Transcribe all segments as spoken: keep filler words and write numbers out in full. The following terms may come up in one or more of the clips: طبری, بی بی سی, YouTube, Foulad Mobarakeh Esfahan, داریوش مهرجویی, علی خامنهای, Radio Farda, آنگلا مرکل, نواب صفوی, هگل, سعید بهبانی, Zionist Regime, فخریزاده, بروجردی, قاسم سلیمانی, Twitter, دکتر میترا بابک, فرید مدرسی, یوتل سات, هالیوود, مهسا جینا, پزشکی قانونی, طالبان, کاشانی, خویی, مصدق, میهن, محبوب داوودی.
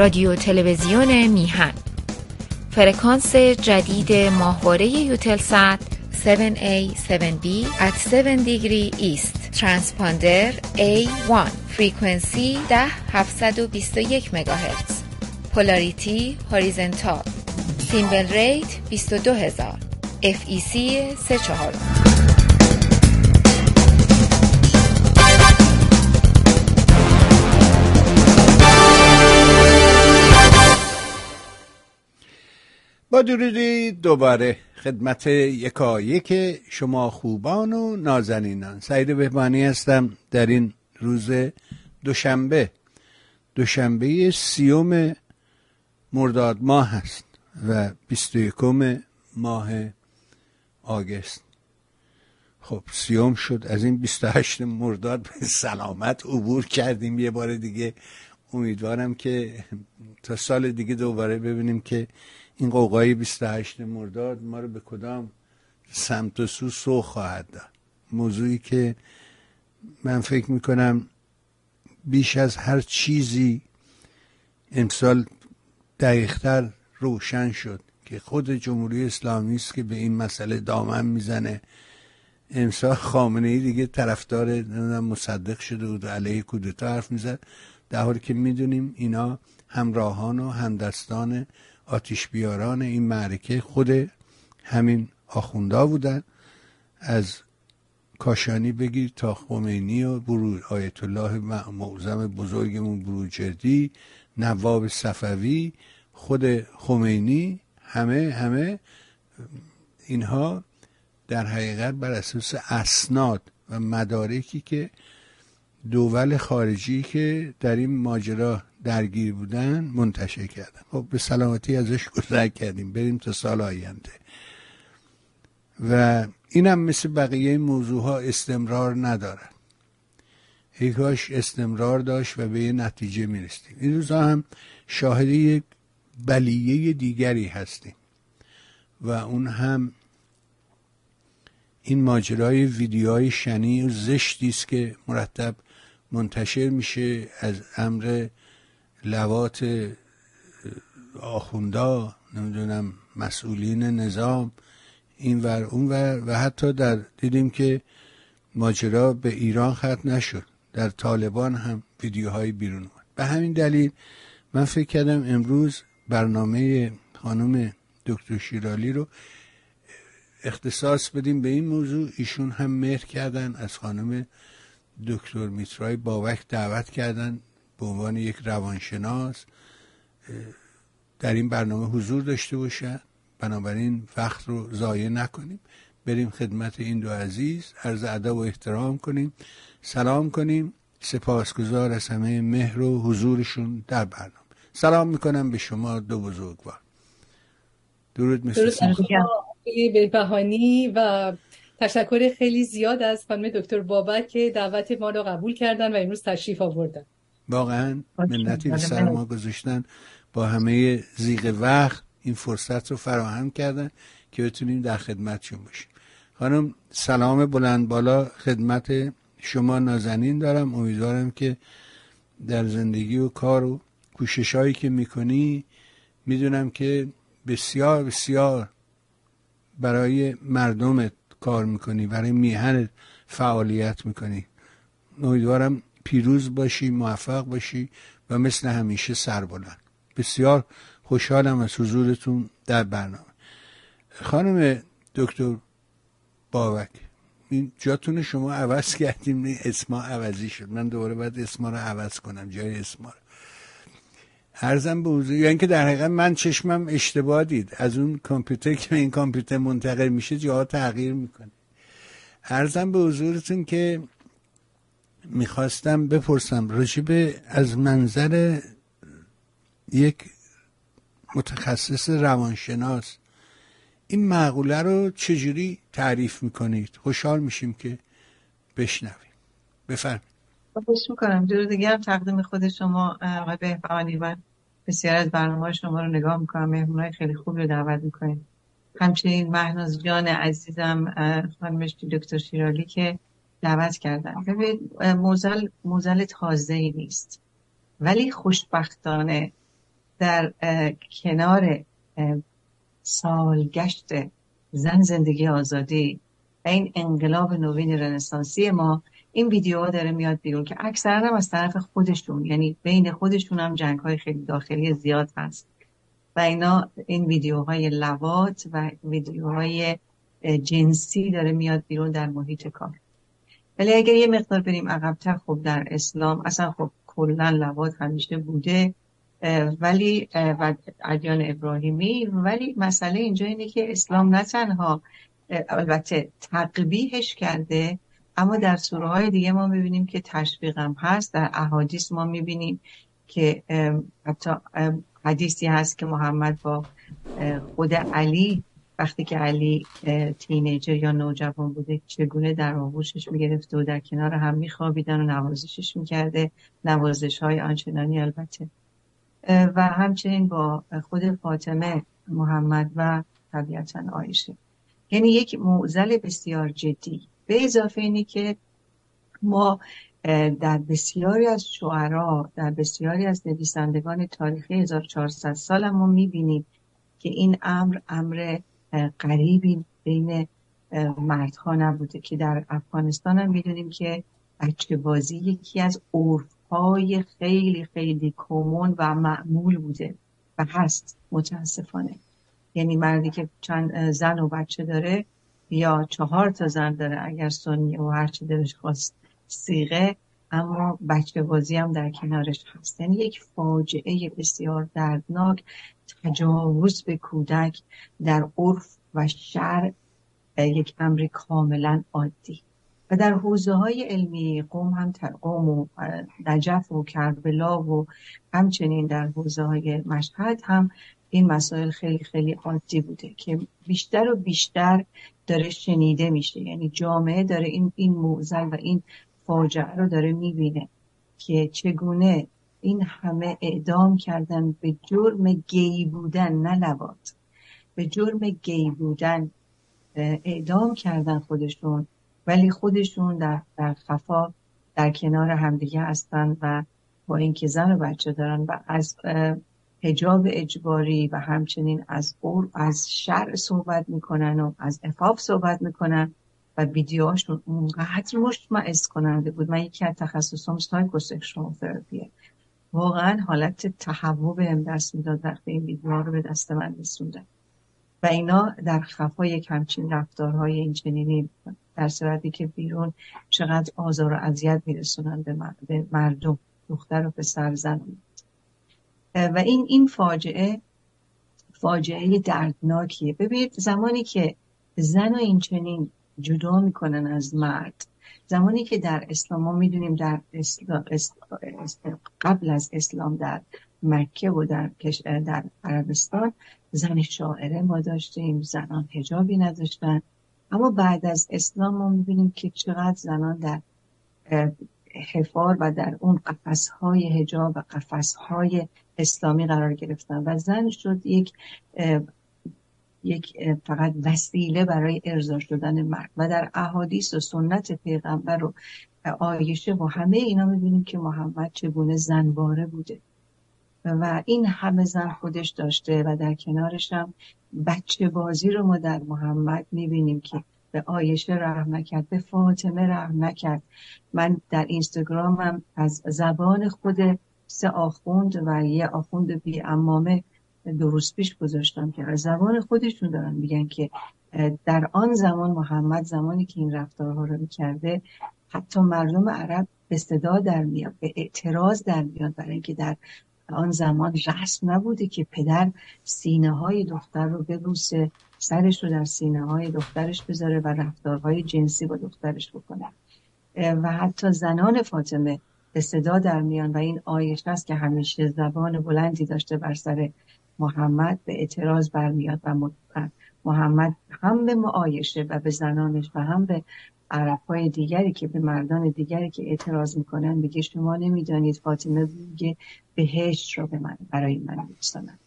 رادیو تلویزیون میهن، فرکانس جدید ماهواره یوتل سات seven A seven B at seven degree east، ترانسپاندر A one، فرکانسی ده هزار و هفتصد و بیست و یک مگاهرتز، پولاریتی هوریزونتال، سیمبل ریت بیست و دو هزار، اف ای سی سه چهار. با درودی دوباره خدمت یکایک شما خوبان و نازنینان، سعید بهبانی هستم. در این روز دوشنبه دوشنبه سیوم مرداد ماه هست و بیست و یکم ماه آگست. خب سیوم شد، از این بیست و هشت مرداد به سلامت عبور کردیم یه بار دیگه. امیدوارم که تا سال دیگه دوباره ببینیم که این قوقای بیست و هشت مرداد ما رو به کدام سمت و سو سوق خواهد داد. موضوعی که من فکر میکنم بیش از هر چیزی امسال دقیقتر روشن شد که خود جمهوری اسلامی است که به این مسئله دامن میزنه. امسال خامنهای دیگه طرفدار نمیدونم مصدق شده بود و علیه کودتا حرف میزد، در حالی که میدونیم اینا همراهان و همدستان آتش بیاران این معرکه خود همین آخوندا بودن، از کاشانی بگیر تا خمینی و برو آیت الله معظم بزرگمون بروجردی، نواب صفوی، خود خمینی، همه همه اینها در حقیقت بر اساس اسناد و مدارکی که دول خارجی که در این ماجرا درگیر بودن منتشر کردن. خب به سلامتی ازش گذر کردیم، بریم تا سال آینده. و اینم مثل بقیه موضوع ها استمرار نداره. ای کاش استمرار داشت و به یه نتیجه میرسیم. این روزا هم شاهد یک بلیه دیگری هستیم و اون هم این ماجرای ویدیوهای شنی و زشتی است که مرتب منتشر میشه از امر لواط آخوندا، نمیدونم مسئولین نظام این ور اون ور، و حتی در دیدیم که ماجرا به ایران ختم نشد، در طالبان هم ویدیوهای بیرون اومد. به همین دلیل من فکر کردم امروز برنامه خانم دکتر شیر الی رو اختصاص بدیم به این موضوع. ایشون هم مهر کردن، از خانم دکتر میترا بابک دعوت کردن، به عنوان یک روانشناس در این برنامه حضور داشته باشن. بنابراین وقت رو ضایع نکنیم، بریم خدمت این دو عزیز، عرض ادب و احترام کنیم، سلام کنیم. سپاسگزار از همه مهر و حضورشون در برنامه. سلام میکنم به شما دو بزرگوار. درود می‌فرستم بهبهانی و تشکر خیلی زیاد از خانم دکتر بابک که دعوت ما رو قبول کردن و امروز تشریف آوردن. واقعا منتی به سر ما گذاشتن، با همه زیغ وقت این فرصت رو فراهم کردن که بتونیم در خدمتشون باشیم. خانم سلام بلند بالا خدمت شما نازنین دارم. امیدوارم که در زندگی و کار و کوشش هایی که میکنی، میدونم که بسیار بسیار برای مردمت کار میکنی، برای میهنت فعالیت میکنی. امیدوارم پیروز باشی، موفق باشی و مثل همیشه سربلند. بسیار خوشحالم از حضورتون در برنامه. خانم دکتر بابک، این جاتون شما عوض کردیم، اسما عوضی شد. من دوباره باید اسما رو عوض کنم، جای اسما رو. عرضم به حضور، یعنی که در حقیقت من چشمم اشتباه دید، از اون کامپیوتر که این کامپیوتر منتقل میشه جاها تغییر میکنه. عرضم به حضورتون که میخواستم بپرسم راجب از منظر یک متخصص روانشناس این مقوله رو چجوری تعریف میکنید؟ خوشحال میشیم که بشنویم. بفرمایید. خوش میکنم. درود دیگر تقدیم خود شما آقای بهبهانی و بسیار از برنامه شما رو نگاه میکنم، مهمونای خیلی خوب رو دعوت میکنید. همچنین مهناز جان عزیزم، خانم دکتر شیر الی که دعوت کردن. ببین موزل موزل تازه‌ای نیست، ولی خوشبختانه در کنار سالگشت زن زندگی آزادی و این انقلاب نوین رنسانسی ما، این ویدیوها داره میاد بیرون که اکثرا هم از طرف خودشون، یعنی بین خودشون هم جنگ‌های خیلی داخلی زیاد هست و اینا، این ویدیوهای لواط و ویدیوهای جنسی داره میاد بیرون در محیط کار. ولی اگر یه مقدار بریم عقب‌تر، خب در اسلام اصلا خب کلاً لواط همیشه بوده ولی و ادیان ابراهیمی، ولی مسئله اینجا اینه که اسلام نه تنها البته تقبیحش کرده، اما در سوره های دیگه ما میبینیم که تشویق هم هست. در احادیث ما میبینیم که حتی حدیثی هست که محمد با خود علی وقتی که علی تینیجر یا نوجوان بوده چگونه در آغوشش میگرفته و در کنار هم میخوابیدن و نوازشش میکرده، نوازش های آنچنانی البته، و همچنین با خود فاطمه، محمد و طبیعتاً عایشه. یعنی یک معضل بسیار جدی، به اضافه اینی که ما در بسیاری از شعرا، در بسیاری از نویسندگان تاریخی هزار و چهارصد سال ما میبینیم که این امر امر غریبی بین مردها نبوده، که در افغانستان هم میدونیم که بچه بازی یکی از عرف‌های خیلی خیلی کمون و معمول بوده و هست متاسفانه. یعنی مردی که چند زن و بچه داره یا چهار تا زن داره اگر سنی و هرچی دلش خواست سیغه، اما بچه بازی هم در کنارش هست. یعنی یک فاجعه بسیار دردناک، تجاوز به کودک در عرف و شرع یک امر کاملا عادی. و در حوزه های علمی قوم هم قوم و نجف و کربلا و همچنین در حوزه های مشهد هم این مسائل خیلی خیلی عادی بوده که بیشتر و بیشتر داره شنیده میشه. یعنی جامعه داره این این معضل و این فاجعه رو داره میبینه که چگونه این همه اعدام کردن به جرم گی بودن، نه لواط، به جرم گی بودن اعدام کردن خودشون، ولی خودشون در در خفا در کنار همدیگه هستن و با اینکه زن و بچه دارن و از حجاب اجباری و همچنین از اور از شرع صحبت میکنن و از عفاف صحبت میکنن و ویدیوهاشون اونقدر مشمئز کننده بود. من یکی از تخصصام سایکوسکشوال تراپیه، واقعا حالت تهوع بهم دست میداد وقتی این ویدیوها رو به دست من رسوندن و اینا در خفا یک همچین رفتارهای اینچنینی، در صورتی که بیرون چقدر آزار و اذیت میرسونن به مردم، دختر و پسر، زن. و این این فاجعه فاجعه دردناکیه. ببینید زمانی که زن و اینچنین جدا میکنن از مرد، زمانی که در اسلام ما میدونیم در اسلام، اسلام قبل از اسلام در مکه و در در عربستان زن شاعره ما داشتیم، زنان حجابی نداشتن، اما بعد از اسلام ما میبینیم که چقدر زنان در حفار و در اون قفسهای حجاب و قفسهای اسلامی قرار گرفتن و زن شد یک یک فقط وسیله برای ارضا شدن مرد. و در احادیث و سنت پیغمبر و عایشه و همه اینا میبینیم که محمد چگونه زنباره بوده و این همه زن خودش داشته و در کنارش هم بچه بازی رو ما در محمد میبینیم که به عایشه رحم نکرد، به فاطمه رحم نکرد. من در اینستاگرامم از زبان خود سه آخوند و یه آخوند بی عمامه درست پیش گذاشتم که از زبان خودشون دارن میگن که در آن زمان محمد زمانی که این رفتارها رو میکرده حتی مردم عرب به صدا در میاد، به اعتراض در میاد، برای اینکه در آن زمان رسم نبوده که پدر سینه های دختر رو ببوسه، سرش رو در سینه های دخترش بذاره و رفتارهای جنسی با دخترش بکنه. و حتی زنان فاطمه به صدا در میان و این عایشه است که همیشه زبان بلندی داشته بر سر محمد، به اعتراض برمیاد و محمد هم به عایشه و به زنانش و هم به عرب‌های دیگری که به مردان دیگری که اعتراض میکنن میگه شما نمیدانید، فاطمه میگه بهشت رو به من برای من میسازن.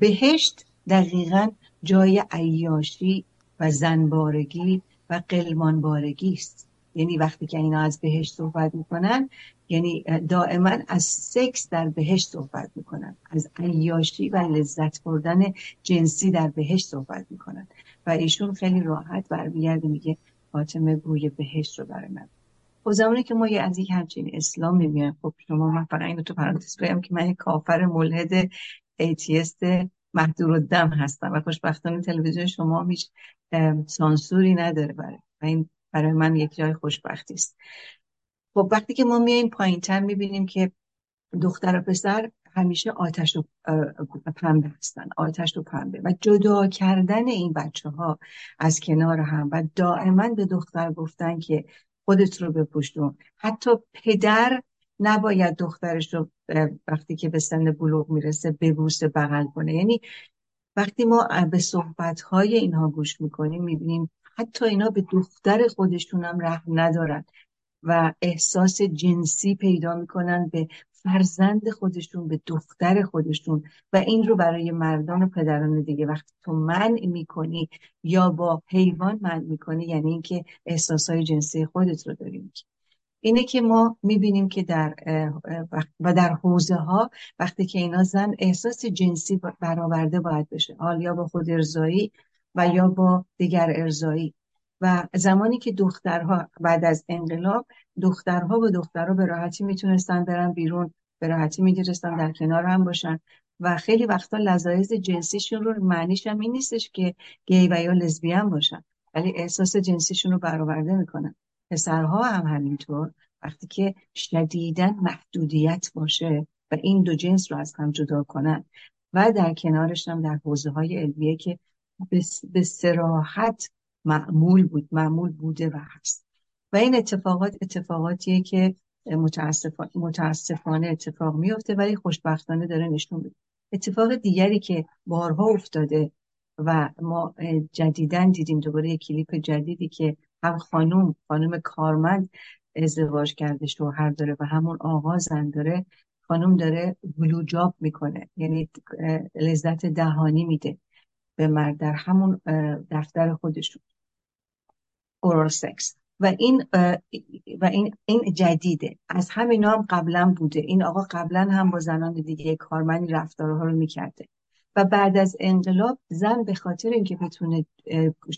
بهشت دقیقاً جای عیاشی و زنبارگی و قلمانبارگی است. یعنی وقتی که اینا از بهشت صحبت میکنن یعنی دائما از سکس در بهشت صحبت میکنن، از عیاشی و لذت بردن جنسی در بهشت صحبت میکنن و ایشون خیلی راحت برمیگرده میگه فاطمه بوی بهشت رو برای من. خب زمانی که ما یه از یک همچین اسلام میبینیم، خب شما من فقط اینو تو پرانتز بگم که من کافر ملحد ایتیست محدور الدم هستم و خوشبختانه تلویزیون شما هیچ سانسوری نداره برای و این برای من یک جای خوشبختی است. خب وقتی که ما میایم پایین‌تر میبینیم که دختر و پسر همیشه آتش و پنبه هستن، آتش و پنبه و جدا کردن این بچه‌ها از کنار هم و دائما به دختر گفتن که خودت رو بپوشون. حتی پدر نباید دخترش رو وقتی که به سن بلوغ میرسه ببوسه، بغل کنه. یعنی وقتی ما به صحبت‌های اینها گوش میکنیم میبینیم حتی اینا به دختر خودشون هم رحم ندارن و احساس جنسی پیدا میکنن به فرزند خودشون، به دختر خودشون و این رو برای مردان و پدران دیگه وقتی تو منع میکنی یا با حیوان منع میکنی یعنی اینکه احساسهای جنسی خودت رو داریم. اینه که ما میبینیم که در و در حوزه ها وقتی که اینا زن احساس جنسی برآورده باید بشه، حال یا با خود ارضایی و یا با دیگر ارضایی و زمانی که دخترها بعد از انقلاب دخترها با دخترها به راحتی میتونستن برن بیرون، به راحتی میتونستن در کنار هم باشن و خیلی وقتا لذایز جنسیشون رو معنیش هم این نیستش که گی و یا لزبیان باشن ولی احساس جنسیشون رو برآورده میکنن. پسرها هم همینطور وقتی که شدیداً محدودیت باشه و این دو جنس رو از هم جدا کنن و در کنارش هم در حوزه‌های علمیه که به صراحت معمول بود، معمول بوده و هست و این اتفاقات اتفاقاتیه که متاسفانه متاسفانه اتفاق میفته ولی خوشبختانه داره نشون میده. اتفاق دیگری که بارها افتاده و ما جدیداً دیدیم دوباره یک کلیپ جدیدی که هم خانم خانم کارمند ازدواج کرده، شوهر داره و همون آقا زن داره، خانم داره بلوجاب میکنه یعنی لذت دهانی میده به مرد در همون دفتر خودشون، اورال سکس و این و این این جدیده. از همینا هم قبلا بوده، این آقا قبلا هم با زنان دیگه کارمند رفتارها رو میکرده و بعد از انقلاب زن به خاطر اینکه بتونه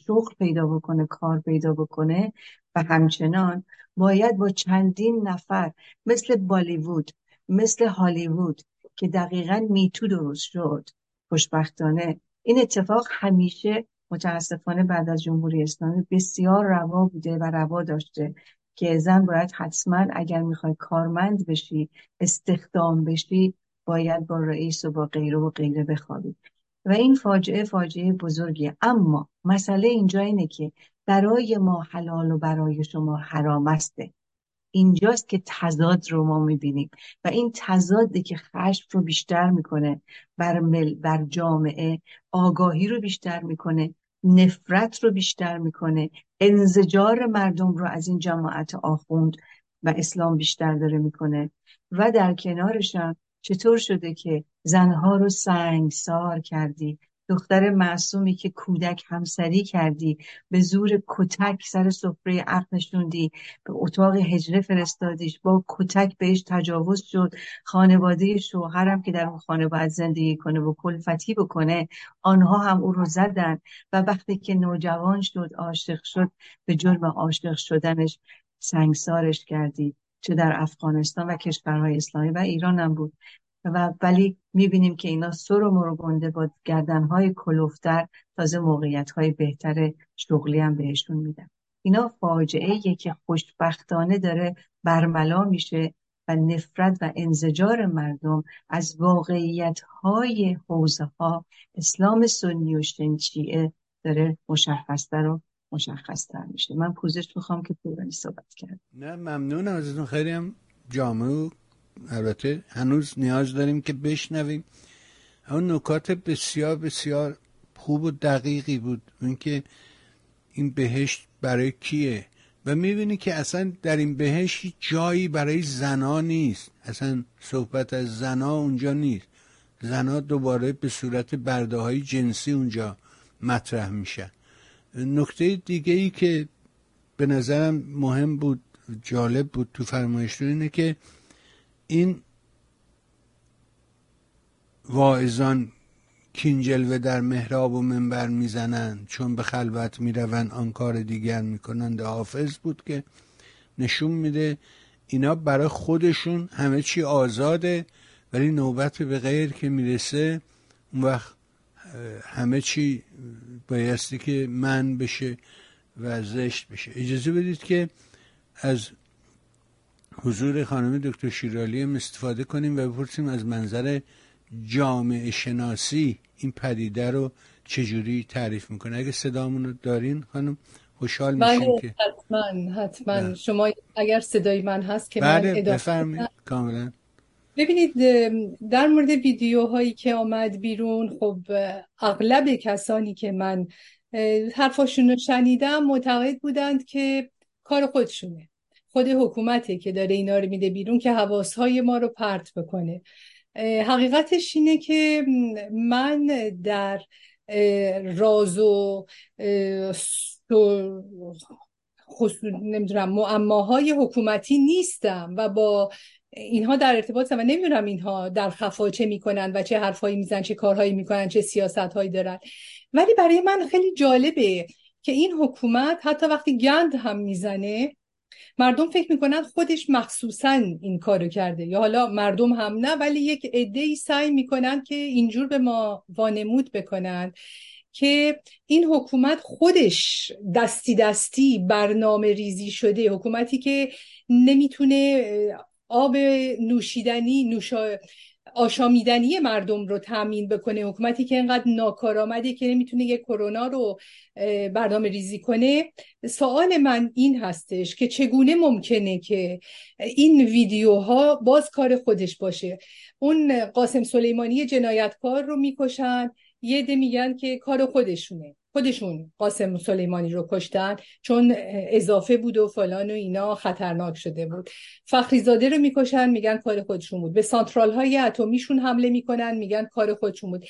شغل پیدا بکنه، کار پیدا بکنه و همچنان باید با چندین نفر مثل بالیوود، مثل هالیوود که دقیقاً میتو درست شد. خوشبختانه این اتفاق همیشه متاسفانه بعد از جمهوری اسلامی بسیار روا بوده و روا داشته که زن باید حتما اگر میخوای کارمند بشی، استخدام بشی، باید با رئیس و با غیره و غیره بخوابید و این فاجعه فاجعه بزرگیه. اما مسئله اینجا اینه که برای ما حلال و برای شما حرام هسته. اینجاست که تضاد رو ما میبینیم و این تضاده که خشم رو بیشتر میکنه بر مل، بر جامعه، آگاهی رو بیشتر میکنه، نفرت رو بیشتر میکنه، انزجار مردم رو از این جماعت آخوند و اسلام بیشتر داره میکنه و در کنارش هم چطور شده که زنها رو سنگسار کردی، دختر معصومی که کودک همسری کردی، به زور کتک سر سفره عقد نشوندی، به اتاق هجره فرستادیش، با کتک بهش تجاوز شد، خانواده شوهرم که در اون خانواده زندگی کنه و کلفتی بکنه آنها هم او رو زدن و وقتی که نوجوان شد، عاشق شد، به جرم عاشق شدنش سنگسارش کردی، چه در افغانستان و کشورهای اسلامی و ایران هم بود و ولی میبینیم که اینا سر و مرگونده با گردنهای کلوفتر تازه موقعیتهای بهتر شغلی هم بهشون میدن. اینا فاجعه‌ایه که خوشبختانه داره برملا میشه و نفرت و انزجار مردم از واقعیتهای حوزه‌ها اسلام سنی و شیعه داره مشخص‌تر و مشخص‌تر میشه. من پوزش میخوام که پورانی صحبت کرد. نه ممنونم ازتون، خیلی هم جامعه البته هنوز نیاز داریم که بشنویم. اون نکات بسیار بسیار خوب و دقیقی بود، اون که این بهشت برای کیه و میبینی که اصلا در این بهشت جایی برای زنا نیست، اصلا صحبت از زنا اونجا نیست. زنا دوباره به صورت برده های جنسی اونجا مطرح میشه. نکته دیگه ای که به نظرم مهم بود، جالب بود تو فرمایشتون اینه که این واعظان کینجلوه در محراب و منبر میزنند چون به خلوت میروند آن کار دیگر میکنند. حافظ بود که نشون میده اینا برای خودشون همه چی آزاده، ولی نوبت به غیر که میرسه اون وقت همه چی بایستی که من بشه و زشت بشه. اجازه بدید که از حضور خانم دکتر شیر الی هم استفاده کنیم و بپرسیم از منظر جامعه شناسی این پدیده رو چجوری تعریف میکنه. اگه صدامون رو دارین خانم خوشحال میشیم که حتما حتما ده. شما اگر صدای من هست که من ادامه بفرمایید کاملا. ببینید در مورد ویدیوهایی که آمد بیرون، خب اغلب کسانی که من حرفاشون رو شنیدم معتقد بودند که کار خودشونه، خود حکومته که داره اینا رو میده بیرون که حواسهای ما رو پرت بکنه. حقیقتش اینه که من در راز و نمیدونم معماهای حکومتی نیستم و با اینها در ارتباطم و نمیدونم اینها در خفا چه میکنن و چه حرفایی میزن، چه کارهایی میکنن، چه سیاستهایی دارن. ولی برای من خیلی جالبه که این حکومت حتی وقتی گند هم میزنه مردم فکر میکنن خودش مخصوصا این کارو کرده، یا حالا مردم هم نه ولی یک عده‌ای سعی میکنن که اینجور به ما وانمود بکنن که این حکومت خودش دستی دستی برنامه ریزی شده، حکومتی که نمیتونه آب نوشیدنی نوشا آشامیدنی مردم رو تامین بکنه، حکومتی که اینقدر ناکارآمده که نمیتونه یک کرونا رو برنامه ریزی کنه. سوال من این هستش که چگونه ممکنه که این ویدیوها باز کار خودش باشه؟ اون قاسم سلیمانی جنایتکار رو میکشن، یه ده میگن که کار خودشونه، خودشون قاسم سلیمانی رو کشتن چون اضافه بود و فلان و اینا خطرناک شده بود. فخریزاده رو میکشن میگن کار خودشون بود. به سانترال های اتمیشون حمله میکنن میگن کار خودشون بود.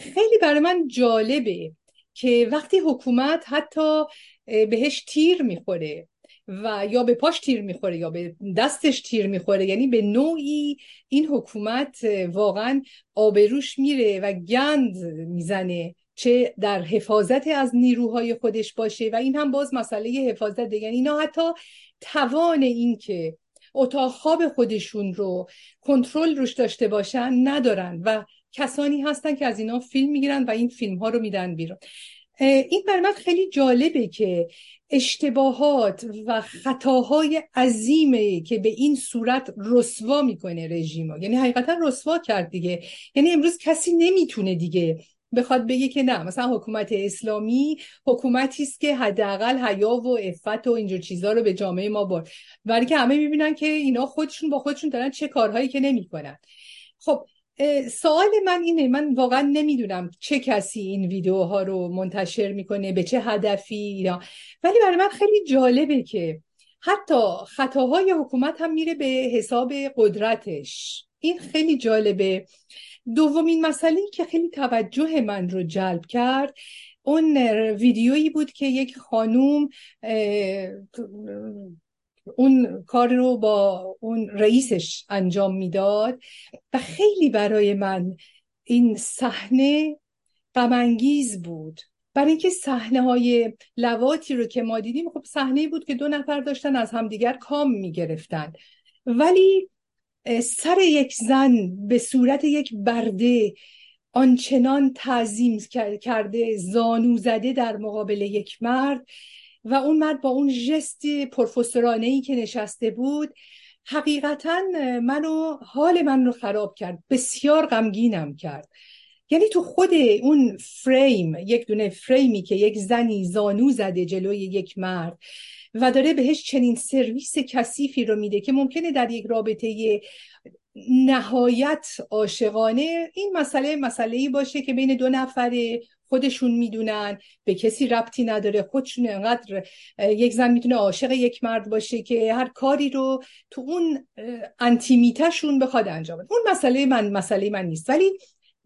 خیلی برای من جالبه که وقتی حکومت حتی بهش تیر میخوره و یا به پاش تیر میخوره یا به دستش تیر میخوره، یعنی به نوعی این حکومت واقعا آبروش میره و گند میزنه، چه در حفاظت از نیروهای خودش باشه و این هم باز مسئله حفاظت دیگه. یعنی اینا حتی توان این که اتاق خواب خودشون رو کنترل روش داشته باشن ندارن و کسانی هستن که از اینا فیلم میگیرن و این فیلم ها رو میدن بیرون. این برای من خیلی جالبه که اشتباهات و خطاهای عظیمی که به این صورت رسوا میکنه رژیم، یعنی حقیقتا رسوا کرد دیگه. یعنی امروز کسی نمیتونه دیگه بخواد بگه که نه مثلا حکومت اسلامی حکومتی است که حداقل حیا و عفت و اینجور چیزا رو به جامعه ما برد، ولی که همه میبینن که اینا خودشون با خودشون دارن چه کارهایی که نمیکنن. خب سوال من اینه، من واقعا نمیدونم چه کسی این ویدیوها رو منتشر میکنه، به چه هدفی اینا، ولی برای من خیلی جالبه که حتی خطاهای حکومت هم میره به حساب قدرتش. این خیلی جالبه. دومین مسئله که خیلی توجه من رو جلب کرد اون ویدیویی بود که یک خانوم اون کار رو با اون رئیسش انجام میداد و خیلی برای من این صحنه غم انگیز بود، برای اینکه صحنه‌های لواطی رو که ما دیدیم خب صحنه‌ای بود که دو نفر داشتن از همدیگر کام می‌گرفتن، ولی سر یک زن به صورت یک برده آنچنان تعظیم کرده زانو زده در مقابل یک مرد و اون مرد با اون ژست پروفسورانه‌ای که نشسته بود، حقیقتاً منو حال من رو خراب کرد، بسیار غمگینم کرد. یعنی تو خود اون فریم، یک دونه فریمی که یک زنی زانو زده جلوی یک مرد و داره بهش چنین سرویس کثیفی رو میده که ممکنه در یک رابطه نهایت عاشقانه این مسئله مسئله‌ای باشه که بین دو نفره، خودشون میدونن، به کسی ربطی نداره، خودشون انقدر یک زن میتونه عاشق یک مرد باشه که هر کاری رو تو اون انتیمیتشون بخواد انجام بده. اون مسئله من مسئله من نیست، ولی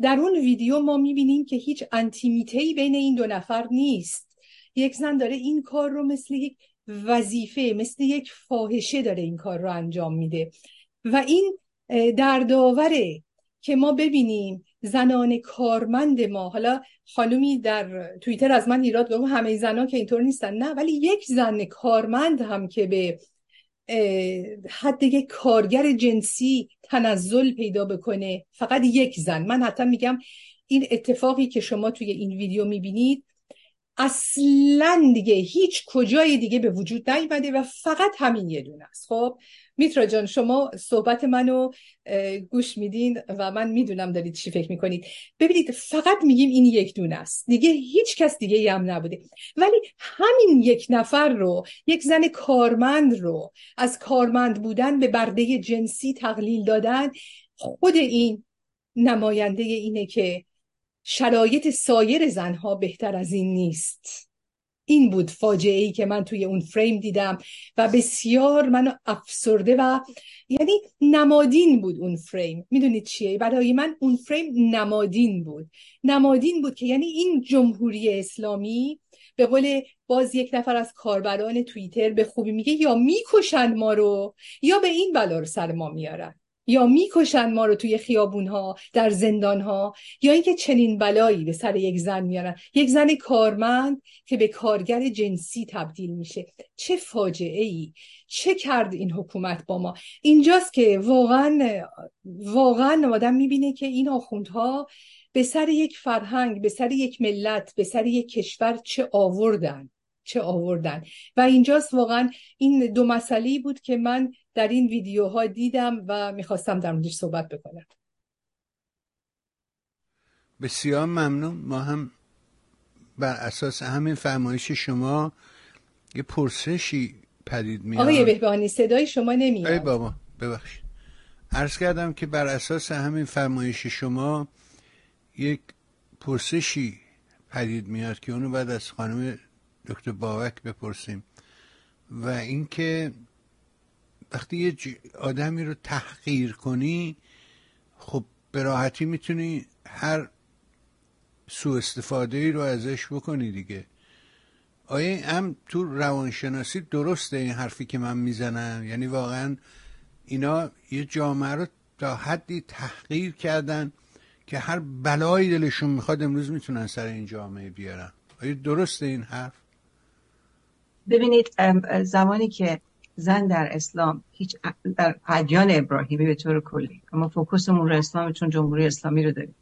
در اون ویدیو ما میبینیم که هیچ انتیمیته‌ای بین این دو نفر نیست. یک زن داره این کار رو مثل یک وظیفه، مثل یک فاحشه داره این کار رو انجام میده. و این در داوره که ما ببینیم زنان کارمند ما، حالا خانومی در توییتر از من ایراد گرفت همه زنا که اینطور نیستن، نه، ولی یک زن کارمند هم که به حد یک کارگر جنسی تنزل پیدا بکنه، فقط یک زن، من حتی میگم این اتفاقی که شما توی این ویدیو میبینید اصلاً دیگه هیچ کجای دیگه به وجود نیامده و فقط همین یه دونه است. خب میترا جان، شما صحبت منو گوش میدین و من میدونم دارید چی فکر میکنید. ببینید، فقط میگیم این یک دونه است دیگه، هیچ کس دیگه هم نبوده، ولی همین یک نفر رو، یک زن کارمند رو از کارمند بودن به برده جنسی تقلیل دادن، خود این نماینده اینه که شرایط سایر زنها بهتر از این نیست. این بود فاجعه‌ای که من توی اون فریم دیدم و بسیار منو افسرده و یعنی نمادین بود اون فریم. میدونید چیه؟ برای من اون فریم نمادین بود. نمادین بود که یعنی این جمهوری اسلامی، به قول باز یک نفر از کاربران توییتر به خوبی میگه، یا میکشن ما رو یا به این بلا رو سر ما میارن، یا میکشن ما رو توی خیابونها، در زندانها، یا اینکه چنین بلایی به سر یک زن میارن، یک زن کارمند که به کارگر جنسی تبدیل میشه. چه فاجعه‌ای، چه کرد این حکومت با ما. اینجاست که واقعا واقعا آدم میبینه که این آخوندها به سر یک فرهنگ، به سر یک ملت، به سر یک کشور چه آوردن، چه آوردن. و اینجاست واقعا این دو مسئله‌ای بود که من در این ویدیوها دیدم و میخواستم در موردش صحبت بکنم. بسیار ممنون. ما هم بر اساس همین فرمایش شما یه پرسشی پدید میاد. آقای بهبهانی، صدای شما نمیاد. ای بابا ببخشید. عرض کردم که بر اساس همین فرمایش شما یک پرسشی پدید میاد که اونو بعد از خانم دکتر بابک بپرسیم، و اینکه وقتی یه آدمی رو تحقیر کنی، خب به راحتی میتونی هر سوء استفاده‌ای رو ازش بکنی دیگه. آیا هم تو روانشناسی درسته این حرفی که من میزنم؟ یعنی واقعا اینا یه جامعه رو تا حدی تحقیر کردن که هر بلایی دلشون میخواد امروز میتونن سر این جامعه بیارن. آیا درسته این حرف؟ ببینید، زمانی که زن در اسلام، هیچ در ادیان ابراهیمی به طور کلی، اما فوکوسمون رو اسلام چون جمهوری اسلامی رو داریم،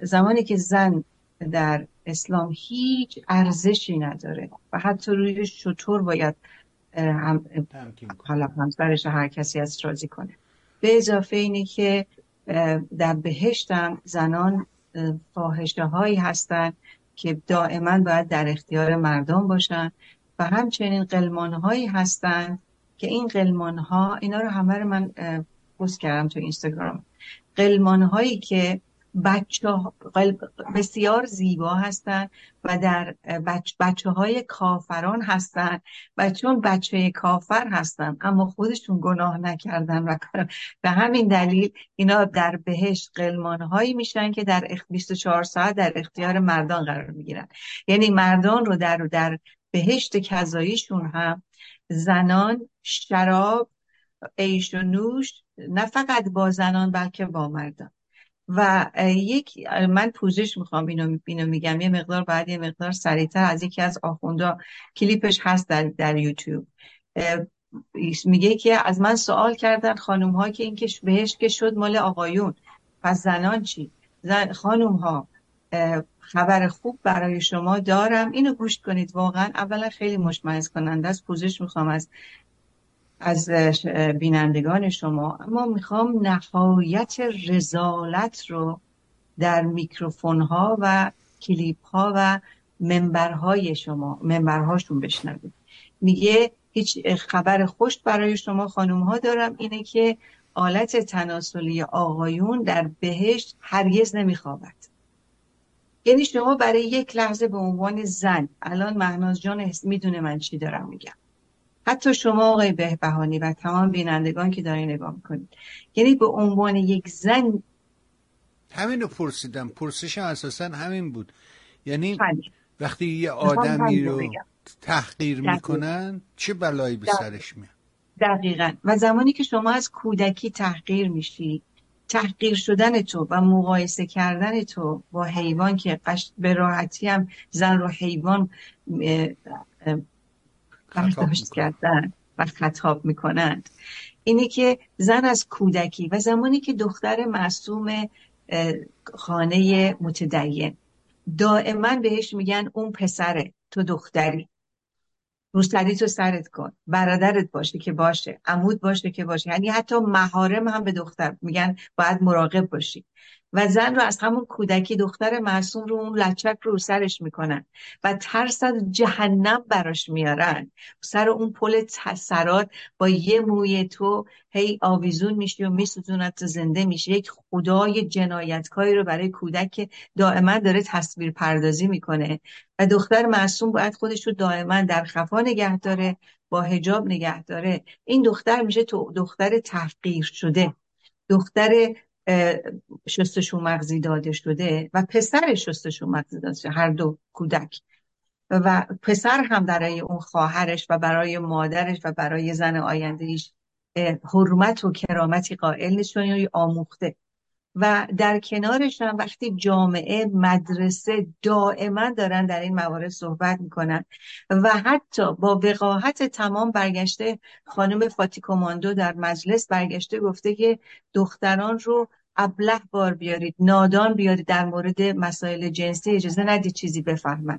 زمانی که زن در اسلام هیچ ارزشی نداره و حتی روی شطور باید هم حالا همسرش هر کسی از راضی کنه، به اضافه اینه که در بهشتم زنان فاحشه هایی هستن که دائما باید در اختیار مردم باشن، و همچنین قلمان هایی هستن که این قلمان ها، اینا رو همه رو من پست کردم تو اینستاگرام، قلمان هایی که بچه ها بسیار زیبا هستن و در بچه, بچه های کافران هستن و چون بچه کافر هستن اما خودشون گناه نکردن و به همین دلیل اینا در بهشت قلمان هایی میشن که در بیست و چهار ساعت در اختیار مردان قرار میگیرن. یعنی مردان رو در در بهشت کذاییشون هم زنان شراب، عیش و نوش، نه فقط با زنان بلکه با مردان. و یک من پوزش میخوام اینو, اینو میگم، یه مقدار بعد یه مقدار سریعتر از یکی از آخوندا کلیپش هست در, در یوتیوب، میگه که از من سوال کردن خانوم ها که این که بهشت که شد مال آقایون، پس زنان چی؟ زن خانوم ها خبر خوب برای شما دارم، اینو گوش کنید. واقعا اولا خیلی مشمئز کننده است، پوزش میخوام از از بینندگان شما، اما میخوام نهایت رسالت رو در میکروفون ها و کلیپ ها و منبرهای شما، منبرهاشون بشنوید. میگه هیچ خبر خوش برای شما خانم ها دارم، اینه که آلت تناسلی آقایون در بهشت هرگز نمیخوابد. یعنی شما برای یک لحظه به عنوان زن، الان مهناز جان میدونه من چی دارم میگم، حتی شما آقای بهبهانی و تمام بینندگان که دارین نگاه میکنید، یعنی به عنوان یک زن، همین رو پرسیدم، پرسشم اساسا همین بود، یعنی وقتی یه آدمی رو تحقیر دقیقا. میکنن چه بلایی به سرش میاد؟ دقیقاً. و زمانی که شما از کودکی تحقیر میشی، تحقیر شدن تو و مقایسه کردن تو با حیوان که قشت به راحتی هم زن رو حیوان برداشت کردن و خطاب میکنند، اینه که زن از کودکی و زمانی که دختر معصوم خانه متدین دائما بهش میگن اون پسره، تو دختری، روسری تو سرت کن، برادرت باشه که باشه، عمود باشه که باشه، یعنی حتی محارم هم به دختر میگن باید مراقب باشی و زن رو از همون کودکی، دختر معصوم رو اون لچک رو سرش میکنن و ترس از جهنم براش میارن، سر اون پل تسرات با یه موی تو هی آویزون میشی و میسوزونت و زنده میشی. یک خدای جنایتکاری رو برای کودک که دائما داره تصویر پردازی میکنه و دختر معصوم باید خودش رو دائما در خفا نگه داره، با حجاب نگه داره. این دختر میشه تو دختر تفقیر شده، دختر شستشو مغزی داده شده و پسر شستشو مغزی داده شده، هر دو کودک و پسر هم برای اون خواهرش و برای مادرش و برای زن آیندهش حرمت و کرامتی قائل نشونه یا آموخته. و در کنارش هم وقتی جامعه، مدرسه دائما دارن در این موارد صحبت میکنن و حتی با وقاحت تمام برگشته خانم فاتیکوماندو در مجلس برگشته گفته که دختران رو ابله بار بیارید، نادان بیارید، در مورد مسائل جنسی اجازه ندید چیزی بفهمن.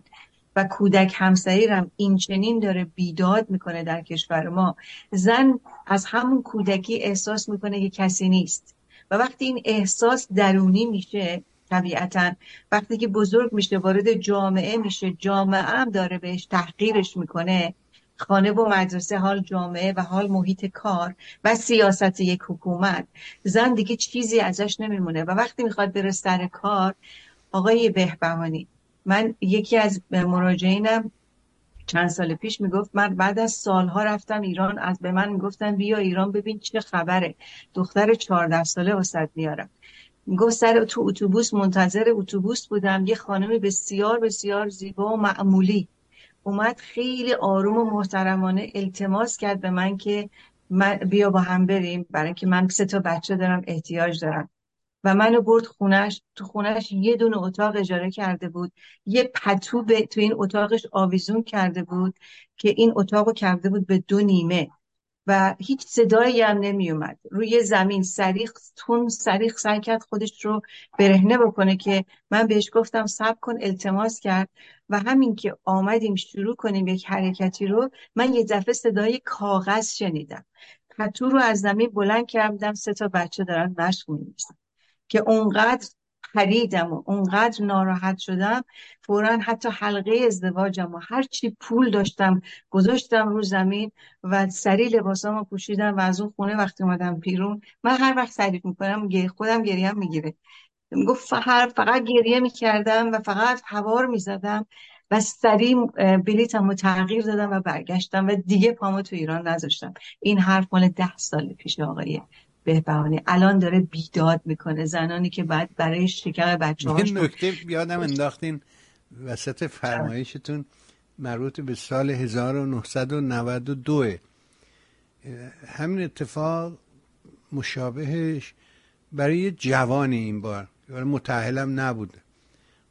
و کودک همسایه هم این چنین داره بیداد میکنه در کشور ما. زن از همون کودکی احساس میکنه که کسی نیست و وقتی این احساس درونی میشه، طبیعتاً وقتی که بزرگ میشه وارد جامعه میشه، جامعه هم داره بهش تحقیرش میکنه، خانه و مدرسه، حال جامعه و حال محیط کار و سیاست یک حکومت، زن دیگه چیزی ازش نمیمونه و وقتی میخواد بره سر کار. آقای بهبهانی، من یکی از مراجعینم چند سال پیش میگفت من بعد از سالها رفتم ایران، از به من میگفتن بیا ایران ببین چه خبره، دختر چهارده ساله واسط میارم. میگفت سر تو اتوبوس منتظر اتوبوس بودم، یه خانم بسیار بسیار زیبا و معمولی اومد، خیلی آروم و محترمانه التماس کرد به من که من بیا با هم بریم برای که من سه تا بچه دارم احتیاج دارم و منو برد خونش. تو خونش یه دونه اتاق اجاره کرده بود، یه پتو به تو این اتاقش آویزون کرده بود که این اتاقو کرده بود به دو نیمه و هیچ صدایی هم نمی اومد. روی زمین سریخ تون سریخ سعی کرد خودش رو برهنه بکنه که من بهش گفتم صبر کن، التماس کرد و همین که آمدیم شروع کنیم یک حرکتی رو، من یه دفعه صدای کاغذ شنیدم، پتو رو از زمین بلند کردم، سه تا بچه دارن مشق می‌نویسن که اونقدر پریدم و اونقدر ناراحت شدم، فوراً حتی حلقه ازدواجم و هرچی پول داشتم گذاشتم رو زمین و سری لباسامو پوشیدم و از اون خونه وقتی اومدم بیرون، من هر وقت تعریف میکنم خودم گریه میگیره، میگفت فقط گریه میکردم و فقط هوار میزدم و سری بلیتمو تغییر دادم و برگشتم و دیگه پامو تو ایران نذاشتم. این حرف مال ده سال پیش آقایه بهبهانی، الان داره بیداد میکنه زنانی که بعد برای شکم بچه‌هاش. این نکته یادم انداختین وسط فرمایشتون مربوط به سال هزار و نهصد و نود و دو، همین اتفاق مشابهش برای جوان این بار برای متأهلم نبوده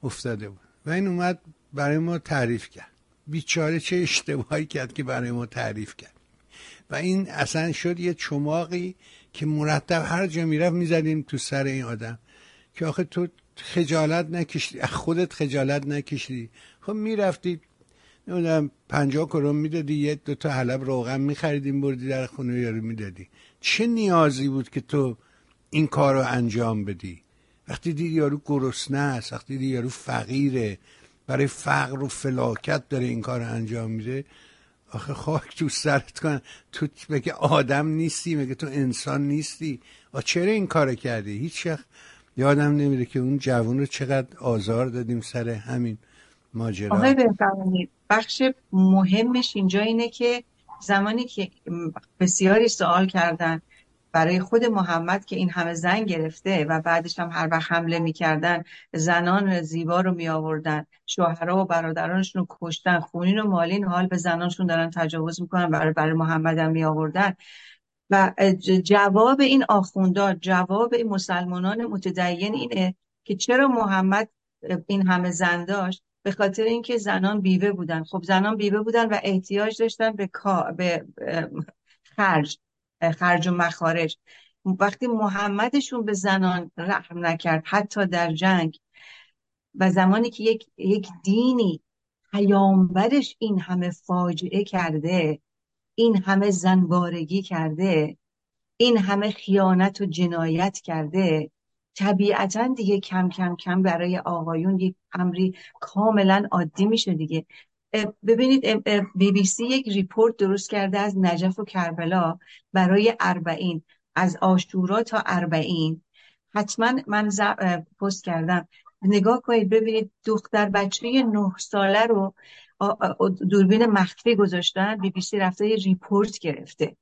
افتاده بود و این اومد برای ما تعریف کرد. بیچاره چه اشتباهی کرد که برای ما تعریف کرد و این اصلا شد یه چماقی که مرتب هر جا میرفت میزدیم تو سر این آدم که آخه تو خجالت نکشیدی، خودت خجالت نکشیدی. خب میرفتی نمیدونم پنجاه کرون میدادی، یه دو تا حلب روغن میخریدیم بردی در خونه یارو میدادی. چه نیازی بود که تو این کارو انجام بدی وقتی دیدی یارو گرسنه است، وقتی دیدی یارو فقیره، برای فقر و فلاکت داره این کارو انجام میده؟ آخه خاک تو سرت کن، تو مگه آدم نیستی؟ مگه تو انسان نیستی؟ آ چرا این کارو کردی؟ هیچ وقت یادم نمیره که اون جوون رو چقدر آزار دادیم سر همین ماجرا. آقای بفرمایید، بخش مهمش اینجا اینه که زمانی که بسیاری سوال کردن برای خود محمد که این همه زن گرفته و بعدش هم هر وقت حمله میکردن زنان زیبا رو میآوردن، شوهرها و برادرانشون رو کشتن، خونین و مالین، حال به زنانشون دارن تجاوز میکنن، برای برای محمد هم میآوردن. و جواب این آخوندا، جواب این مسلمانان متدین اینه که چرا محمد این همه زن داشت؟ به خاطر اینکه زنان بیوه بودن. خب زنان بیوه بودن و احتیاج داشتن به به خرج خرج و مخارج. وقتی محمدشون به زنان رحم نکرد حتی در جنگ، و زمانی که یک یک دینی پیامبرش این همه فاجعه کرده، این همه زنبارگی کرده، این همه خیانت و جنایت کرده، طبیعتاً دیگه کم کم کم برای آقایون یک امری کاملا عادی میشه دیگه. ببینید بی بی سی یک ریپورت درست کرده از نجف و کربلا برای اربعین، از عاشورا تا اربعین، حتما من پست کردم، نگاه کنید ببینید. دختر بچه نه ساله رو دوربین مخفی گذاشتن، بی بی سی رفته یه ریپورت گرفته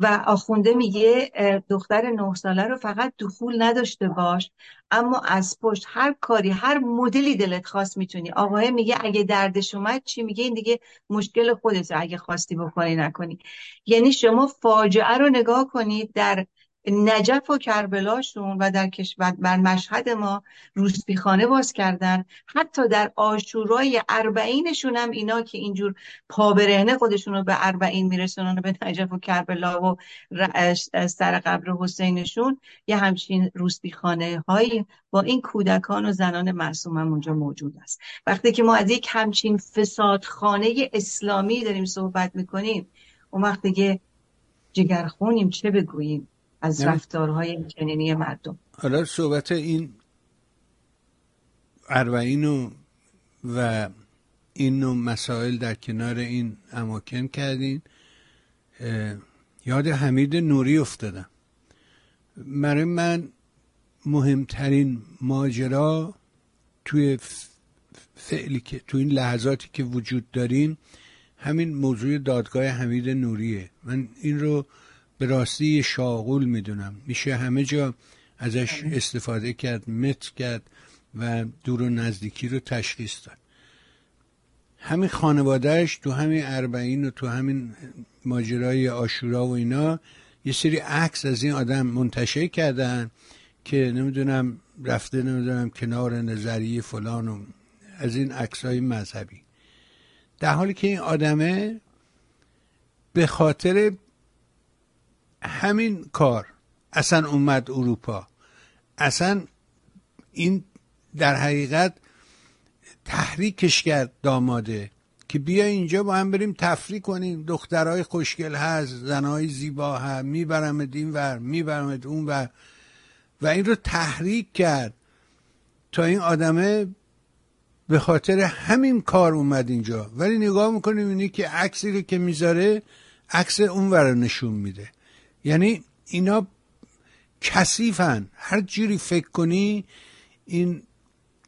و آخونده میگه دختر نه ساله رو فقط دخول نداشته باش، اما از پشت هر کاری هر مدلی دلت خواست میتونی. آقای میگه اگه دردش اومد چی؟ میگه این دیگه مشکل خودت، اگه خواستی بکنی نکنی. یعنی شما فاجعه رو نگاه کنید در نجف و کربلاشون و در کشور بر مشهد ما روسپیخانه باز کردن، حتی در عاشورای اربعینشون هم اینا که اینجور پابرهنه خودشون رو به اربعین میرسونن، به نجف و کربلا و سر قبر حسینشون، یه همچین روسپیخانه هایی با این کودکان و زنان معصوم هم اونجا موجود است. وقتی که ما از یک همچین فسادخانه اسلامی داریم صحبت میکنیم، اون وقت دیگه جگرخونیم چه بگوییم از رفتارهای چنینی مردم. حالا صحبت این اربعین و این نوع مسائل در کنار این اماکن کردین، یاد حمید نوری افتادم. برای من مهمترین ماجرا توی فعلی که توی این لحظاتی که وجود داریم همین موضوع دادگاه حمید نوریه. من این رو به راستی شاغول میدونم، میشه همه جا ازش استفاده کرد، متر کرد و دور و نزدیکی رو تشخیص داد. همین خانوادهش تو همین اربعین و تو همین ماجرای عاشورا و اینا یه سری عکس از این آدم منتشر کردن که نمیدونم رفته نمیدونم کنار نظریه فلان و از این عکسای مذهبی، در حالی که این آدمه به خاطر همین کار اصلا اومد اروپا. اصلا این در حقیقت تحریکش کرد داماده که بیا اینجا با هم بریم تفریح کنیم، دخترای خوشگل هست، زنای زیبا هست، میبرمت این ور میبرمت اون ور، و این رو تحریک کرد تا این آدمه به خاطر همین کار اومد اینجا. ولی نگاه میکنیم اینی که عکسی رو که میذاره عکس اون ور نشون میده. یعنی اینا کثیفن، هر جوری فکر کنی این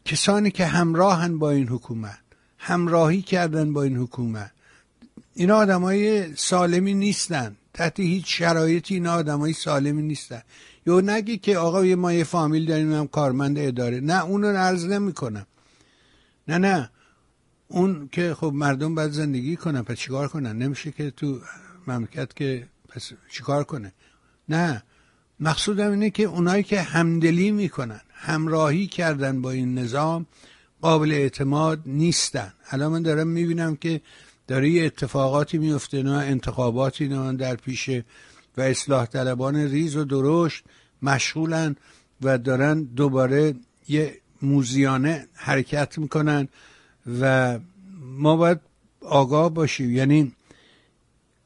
کسانی که همراهن با این حکومت، همراهی کردن با این حکومت، اینا آدمای سالمی نیستن. تحت هیچ شرایطی اینا آدمای سالمی نیستن. یا نگی که آقا ما یه فامیل داریم هم کارمند اداره، نه اون رو عرض نمی کنم، نه نه اون که خب مردم باید زندگی کنن، پس چیکار کنن؟ نمیشه که تو مملکت که پس چیکار کنه؟ نه، مقصودم اینه که اونایی که همدلی میکنن، همراهی کردن با این نظام، قابل اعتماد نیستن. الان من دارم میبینم که داره یه اتفاقاتی میفته، نه انتخاباتی نه در پیشه و اصلاح طلبان ریز و درشت مشغولن و دارن دوباره یه موزیانه حرکت میکنن و ما باید آگاه باشیم. یعنی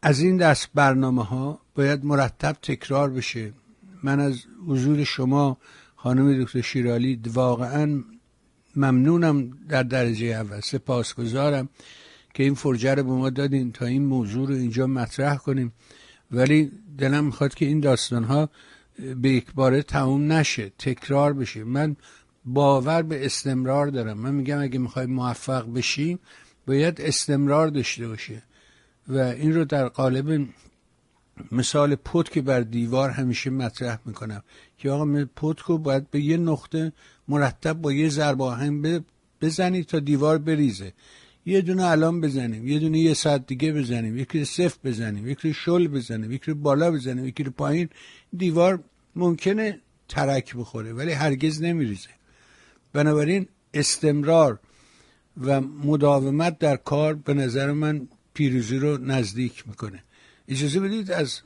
از این دست برنامه ها باید مرتب تکرار بشه. من از حضور شما خانم دکتر شیر الی واقعا ممنونم در درجه اول، سپاسگزارم که این فرجه رو به ما دادین تا این موضوع رو اینجا مطرح کنیم. ولی دلم میخواد که این داستان ها به یک باره تموم نشه، تکرار بشه. من باور به استمرار دارم. من میگم اگه میخوای موفق بشی باید استمرار داشته باشه و این رو در قالب مثال پتک بر دیوار همیشه مطرح میکنم که آقا پتک رو باید به یه نقطه مرتب با یه ضرب آهن بزنید تا دیوار بریزه. یه دونه الان بزنیم، یه دونه یه ساعت دیگه بزنیم، یکی صفر بزنیم، یکی شل بزنیم، یکی بالا بزنیم، یکی پایین، دیوار ممکنه ترک بخوره ولی هرگز نمیریزه. بنابراین استمرار و مداومت در کار به نظر من پیروزی رو نزدیک میکنه. اجازه بدید از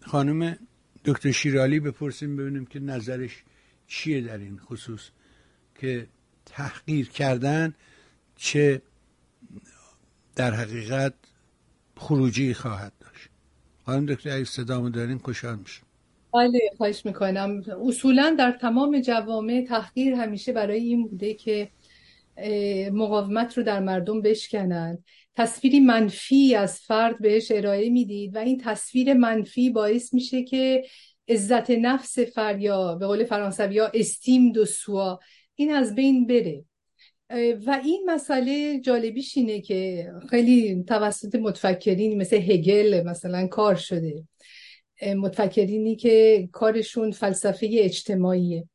خانم دکتر شیر الی بپرسیم ببینیم که نظرش چیه در این خصوص که تحقیر کردن چه در حقیقت خروجی خواهد داشت. خانم دکتر اگه صدامو دارین خوشحال میشم. بله خواهش میکنم. اصولا در تمام جوامع تحقیر همیشه برای این بوده که مقاومت رو در مردم بشکنند. تصویری منفی از فرد بهش ارائه میدید و این تصویر منفی باعث میشه که عزت نفس فرد یا به قول فرانسوی ها استیم دو سوا این از بین بره. و این مسئله جالبیش اینه که خیلی توسط متفکرین مثل هگل مثلا کار شده، متفکرینی که کارشون فلسفه اجتماعیه.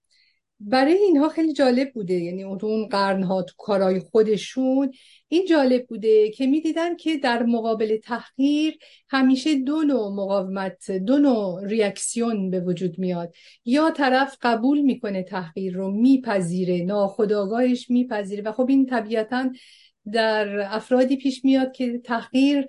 برای اینها خیلی جالب بوده، یعنی اون قرنها تو کارهای خودشون این جالب بوده که می دیدن که در مقابل تحقیر همیشه دو نوع مقاومت، دو نوع ریاکسیون به وجود میاد. یا طرف قبول میکنه تحقیر رو، میپذیره، ناخودآگاهش میپذیره و خب این طبیعتاً در افرادی پیش میاد که تحقیر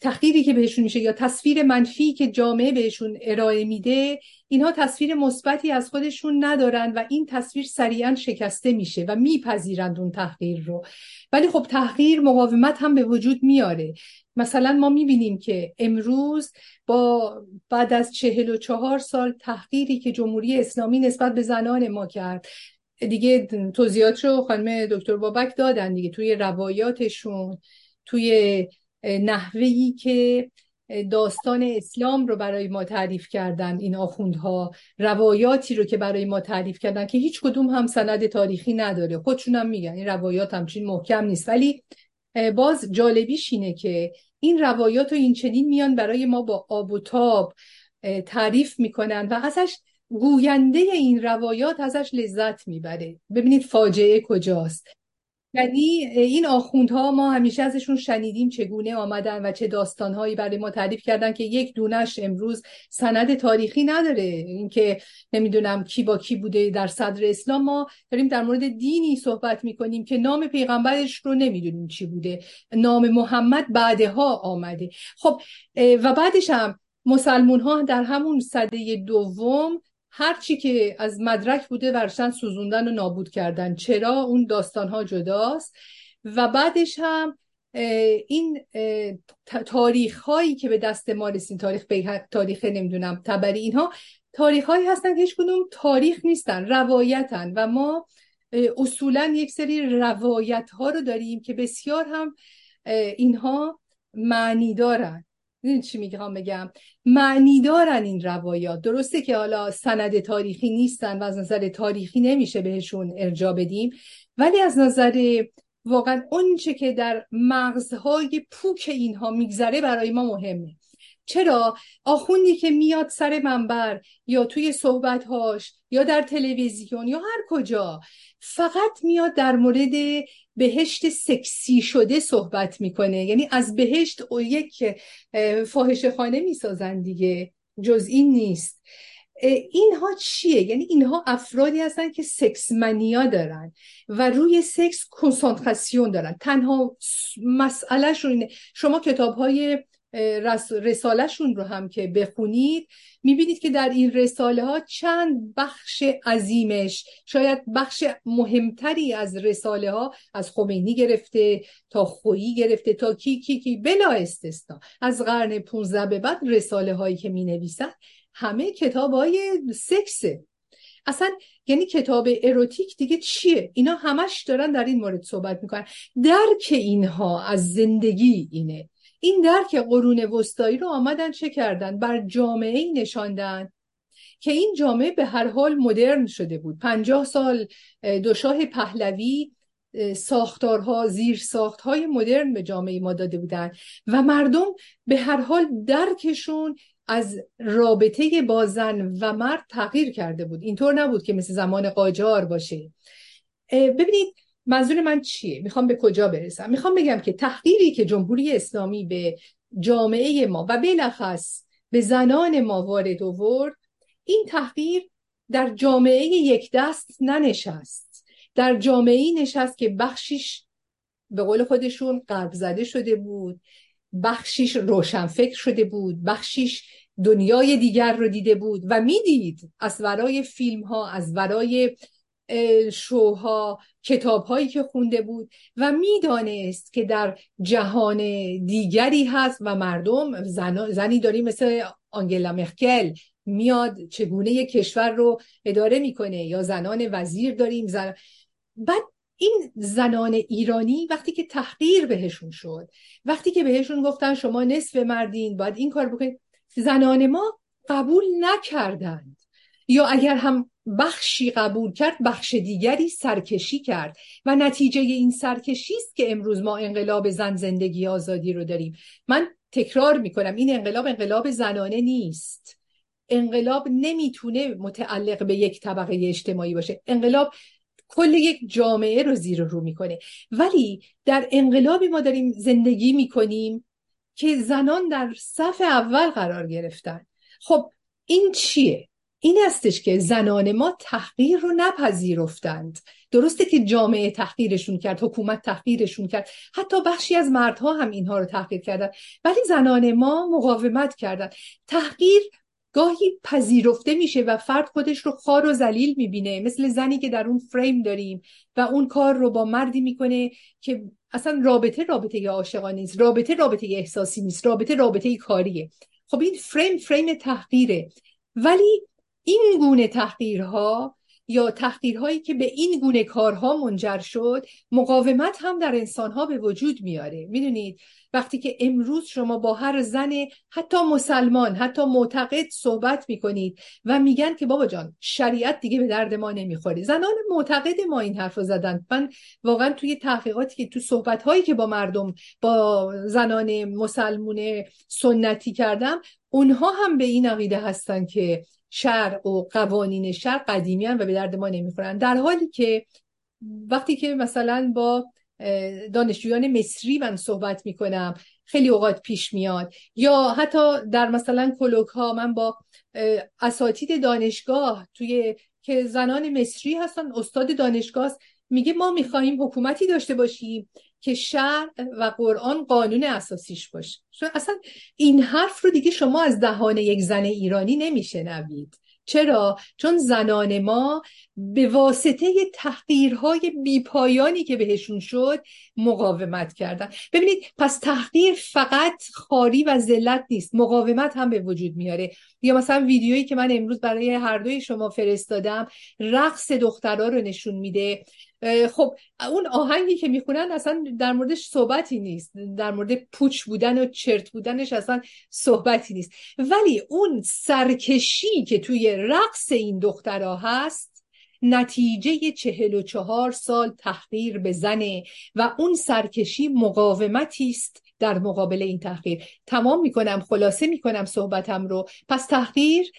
تحقیری که بهشون میشه یا تصویر منفی که جامعه بهشون ارائه میده، اینها تصویر مثبتی از خودشون ندارن و این تصویر سریعا شکسته میشه و میپذیرند اون تحقیر رو. ولی خب تحقیر مقاومت هم به وجود میاره. مثلا ما میبینیم که امروز با بعد از چهل و چهار سال تحقیری که جمهوری اسلامی نسبت به زنان ما کرد، دیگه توضیحاتشو خانم دکتر بابک دادن دیگه، توی روایاتشون، توی نحوهی که داستان اسلام رو برای ما تعریف کردن این آخوندها، روایاتی رو که برای ما تعریف کردن که هیچ کدوم هم سند تاریخی نداره، خودشون هم میگن این روایات همچین محکم نیست، ولی باز جالبیش اینه که این روایات رو این چنین میان برای ما با آب و تاب تعریف میکنن و ازش گوینده این روایات ازش لذت میبره. ببینید فاجعه کجاست. یعنی این آخوندها ما همیشه ازشون شنیدیم چگونه آمدن و چه داستانهایی برای ما تعریف کردن که یک دونش امروز سند تاریخی نداره. اینکه نمیدونم کی با کی بوده در صدر اسلام، ما داریم در مورد دینی صحبت میکنیم که نام پیغمبرش رو نمیدونیم چی بوده، نام محمد بعدها آمده. خب و بعدش هم مسلمون ها در همون سده دوم هرچی که از مدرک بوده ورشن سوزوندن و نابود کردن. چرا؟ اون داستانها جداست. و بعدش هم این تاریخ هایی که به دست ما رسید، تاریخ تاریخ نمیدونم طبری، اینها تاریخ هایی هستن که هیچ کدوم تاریخ نیستن، روایتن و ما اصولا یک سری روایت ها رو داریم که بسیار هم اینها معنی دارن. این چی میگم بگم معنی دارن این روایات. درسته که حالا سند تاریخی نیستن و از نظر تاریخی نمیشه بهشون ارجاع بدیم، ولی از نظر واقعا اون چه که در مغزهای پوک اینها میگذره برای ما مهمه. چرا؟ آخوندی که میاد سر منبر یا توی صحبتهاش یا در تلویزیون یا هر کجا فقط میاد در مورد بهشت سکسی شده صحبت میکنه، یعنی از بهشت یک فاحشه خانه میسازن دیگه، جز این نیست. اینها چیه؟ یعنی اینها افرادی هستن که سکس منیا دارن و روی سکس کنسانتراسیون دارن. تنها مسئله شون اینه. شما کتابهای رساله شون رو هم که بخونید میبینید که در این رساله ها چند بخش عظیمش، شاید بخش مهمتری از رساله ها، از خمینی گرفته تا خویی گرفته تا کی کی کی بلا استثنا، از قرن پونزده به بعد رساله هایی که می نویسن همه کتاب های سکسه. اصلا یعنی کتاب اروتیک دیگه چیه؟ اینا همش دارن در این مورد صحبت میکنن. درک اینها از زندگی اینه. این درک قرون وسطایی رو آمدن چه کردن؟ بر جامعه نشاندن که این جامعه به هر حال مدرن شده بود. پنجاه سال دو شاه پهلوی ساختارها، زیر ساختهای مدرن به جامعه ما داده بودن و مردم به هر حال درکشون از رابطه با زن و مرد تغییر کرده بود. اینطور نبود که مثل زمان قاجار باشه. ببینید منظور من چیه؟ میخوام به کجا برسم؟ میخوام بگم که تحقیری که جمهوری اسلامی به جامعه ما و بلخص به زنان ما وارد آورد، این تحقیر در جامعه یک دست ننشست، در جامعه‌ای نشست که بخشیش به قول خودشون غرب زده شده بود، بخشیش روشنفکر شده بود، بخشیش دنیای دیگر رو دیده بود و میدید از ورای فیلم ها، از ورای شوها، کتاب هایی که خونده بود و میدانست که در جهان دیگری هست و مردم زن... زنی داریم مثل آنگلا مرکل میاد چگونه یک کشور رو اداره میکنه، یا زنان وزیر داریم زن... بعد این زنان ایرانی وقتی که تحقیر بهشون شد، وقتی که بهشون گفتن شما نصف مردین باید این کار بکنید، زنان ما قبول نکردند، یا اگر هم بخشی قبول کرد بخش دیگری سرکشی کرد و نتیجه این سرکشی است که امروز ما انقلاب زن زندگی آزادی رو داریم. من تکرار میکنم این انقلاب انقلاب زنانه نیست، انقلاب نمیتونه متعلق به یک طبقه اجتماعی باشه، انقلاب کل یک جامعه رو زیر رو میکنه. ولی در انقلابی ما داریم زندگی میکنیم که زنان در صف اول قرار گرفتن. خب این چیه؟ این استش که زنان ما تحقیر رو نپذیرفتند. درسته که جامعه تحقیرشون کرد، حکومت تحقیرشون کرد، حتی بخشی از مردها هم اینها رو تحقیر کردن، ولی زنان ما مقاومت کردند. تحقیر گاهی پذیرفته میشه و فرد خودش رو خوار و ذلیل میبینه، مثل زنی که در اون فریم داریم و اون کار رو با مردی میکنه که اصلا رابطه رابطه عاشقانه نیست، رابطه رابطه احساسی نیست، رابطه رابطه کاریه. خب این فریم فریم تحقیره. ولی این گونه تحقیرها یا تحقیرهایی که به این گونه کارها منجر شد، مقاومت هم در انسانها به وجود میاره. میدونید وقتی که امروز شما با هر زن حتی مسلمان، حتی معتقد صحبت میکنید و میگن که بابا جان شریعت دیگه به درد ما نمیخوره، زنان معتقد ما این حرف رو زدن. من واقعا توی تحقیقاتی که تو صحبتهایی که با مردم، با زنان مسلمان سنتی کردم، اونها هم به این عقیده هستن که شرع و قوانین شرع قدیمی هن و به درد ما نمیخورن. در حالی که وقتی که مثلا با دانشجویان مصری من صحبت میکنم خیلی اوقات پیش میاد، یا حتی در مثلا کلوک ها من با اساتید دانشگاه توی که زنان مصری هستن، استاد دانشگاه هست، میگه ما میخواهیم حکومتی داشته باشیم که شرع و قرآن قانون اساسیش باشه. اصلا این حرف رو دیگه شما از دهان یک زن ایرانی نمیشنوید. چرا؟ چون زنان ما به واسطه تحقیرهای بیپایانی که بهشون شد مقاومت کردن. ببینید پس تحقیر فقط خواری و ذلت نیست، مقاومت هم به وجود میاره. یا مثلا ویدیویی که من امروز برای هر دوی شما فرستادم رقص دخترها رو نشون میده. خب اون آهنگی که میخونن اصلا در موردش صحبتی نیست، در مورد پوچ بودن و چرت بودنش اصلا صحبتی نیست، ولی اون سرکشی که توی رقص این دخترها هست نتیجه چهل و چهار سال تحقیر به زنه و اون سرکشی مقاومتی است در مقابل این تحقیر. تمام میکنم، خلاصه میکنم صحبتم رو. پس تحقیر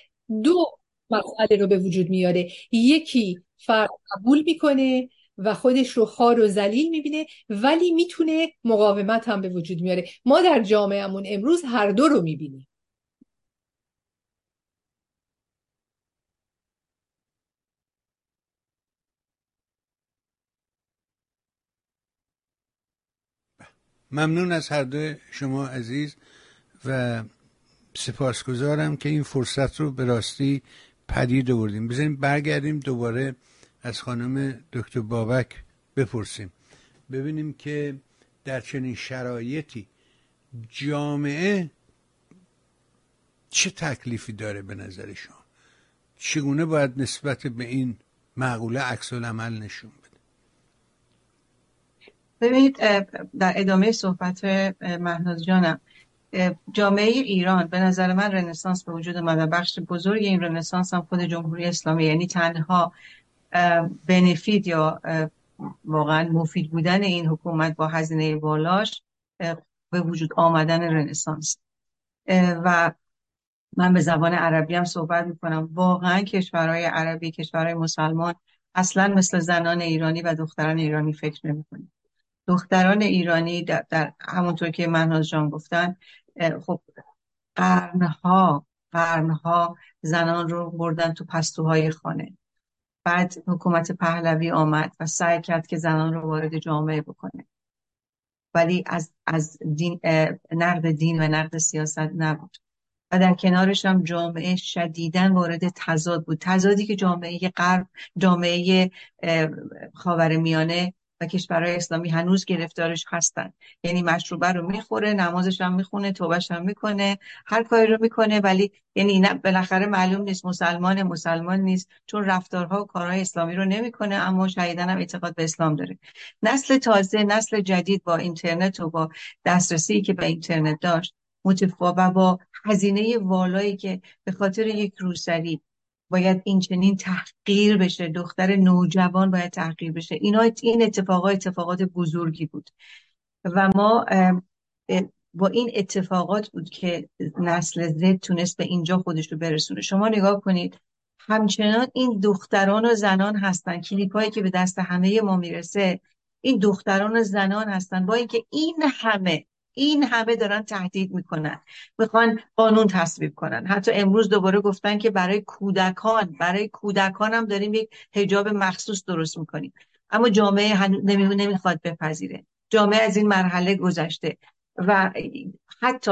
دو مسئله رو به وجود میاره، یکی فرد قبول میکنه و خودش رو خوار و ذلیل میبینه، ولی میتونه مقاومت هم به وجود میاره. ما در جامعهمون امروز هر دو رو میبینیم. ممنون از هر دو شما عزیز و سپاسگزارم که این فرصت رو به راستی پدید آوردیم. بذاریم برگردیم دوباره از خانم دکتر بابک بپرسیم، ببینیم که در چنین شرایطی جامعه چه تکلیفی داره به نظر شما، چگونه باید نسبت به این معقوله عکس العمل نشون بده. ببینید در ادامه صحبت مهناز جانم، جامعه ایران به نظر من رنسانس به وجود اومد و بخش بزرگ این رنسانس هم خود جمهوری اسلامی، یعنی تنها بنفید یا واقعا مفید بودن این حکومت با هزینه بالاش به وجود آمدن رنسانس. و من به زبان عربی هم صحبت میکنم. واقعا کشورهای عربی، کشورهای مسلمان اصلا مثل زنان ایرانی و دختران ایرانی فکر نمیکنن. دختران ایرانی در, در همونطور که مهناز جان گفتن، خب قرنها قرنها زنان رو بردن تو پستوهای خانه. بعد حکومت پهلوی آمد و سعی کرد که زنان رو وارد جامعه بکنه، ولی از از دین، نقد دین و نقد سیاست نبود. و در کنارش هم جامعه شدیداً وارد تضاد بود، تضادی که جامعه غرب، جامعه خاورمیانه و کشورهای اسلامی هنوز گرفتارش هستن. یعنی مشروبه رو میخوره، نمازش هم میخونه، توبهش هم میکنه، هر کاری رو میکنه، ولی یعنی نه، بالاخره معلوم نیست مسلمان مسلمان نیست، چون رفتارها و کارهای اسلامی رو نمیکنه، اما شایدن هم اعتقاد به اسلام داره. نسل تازه، نسل جدید با اینترنت و با دسترسی که به اینترنت داشت متفاوت، با هزینه والایی که به خاطر یک روسری باید این چنین تحقیر بشه، دختر نوجوان باید تحقیر بشه، اینا این اتفاقات اتفاقات بزرگی بود و ما با این اتفاقات بود که نسل زد تونست به اینجا خودش رو برسونه. شما نگاه کنید همچنان این دختران و زنان هستن، کلیپایی که به دست همه ما میرسه این دختران و زنان هستن، با اینکه این همه این همه دارن تهدید میکنن، میخوان قانون تصویب کنن. حتی امروز دوباره گفتن که برای کودکان برای کودکان هم داریم یک حجاب مخصوص درست میکنیم، اما جامعه هنوز نمیخواد بپذیره. جامعه از این مرحله گذشته و حتی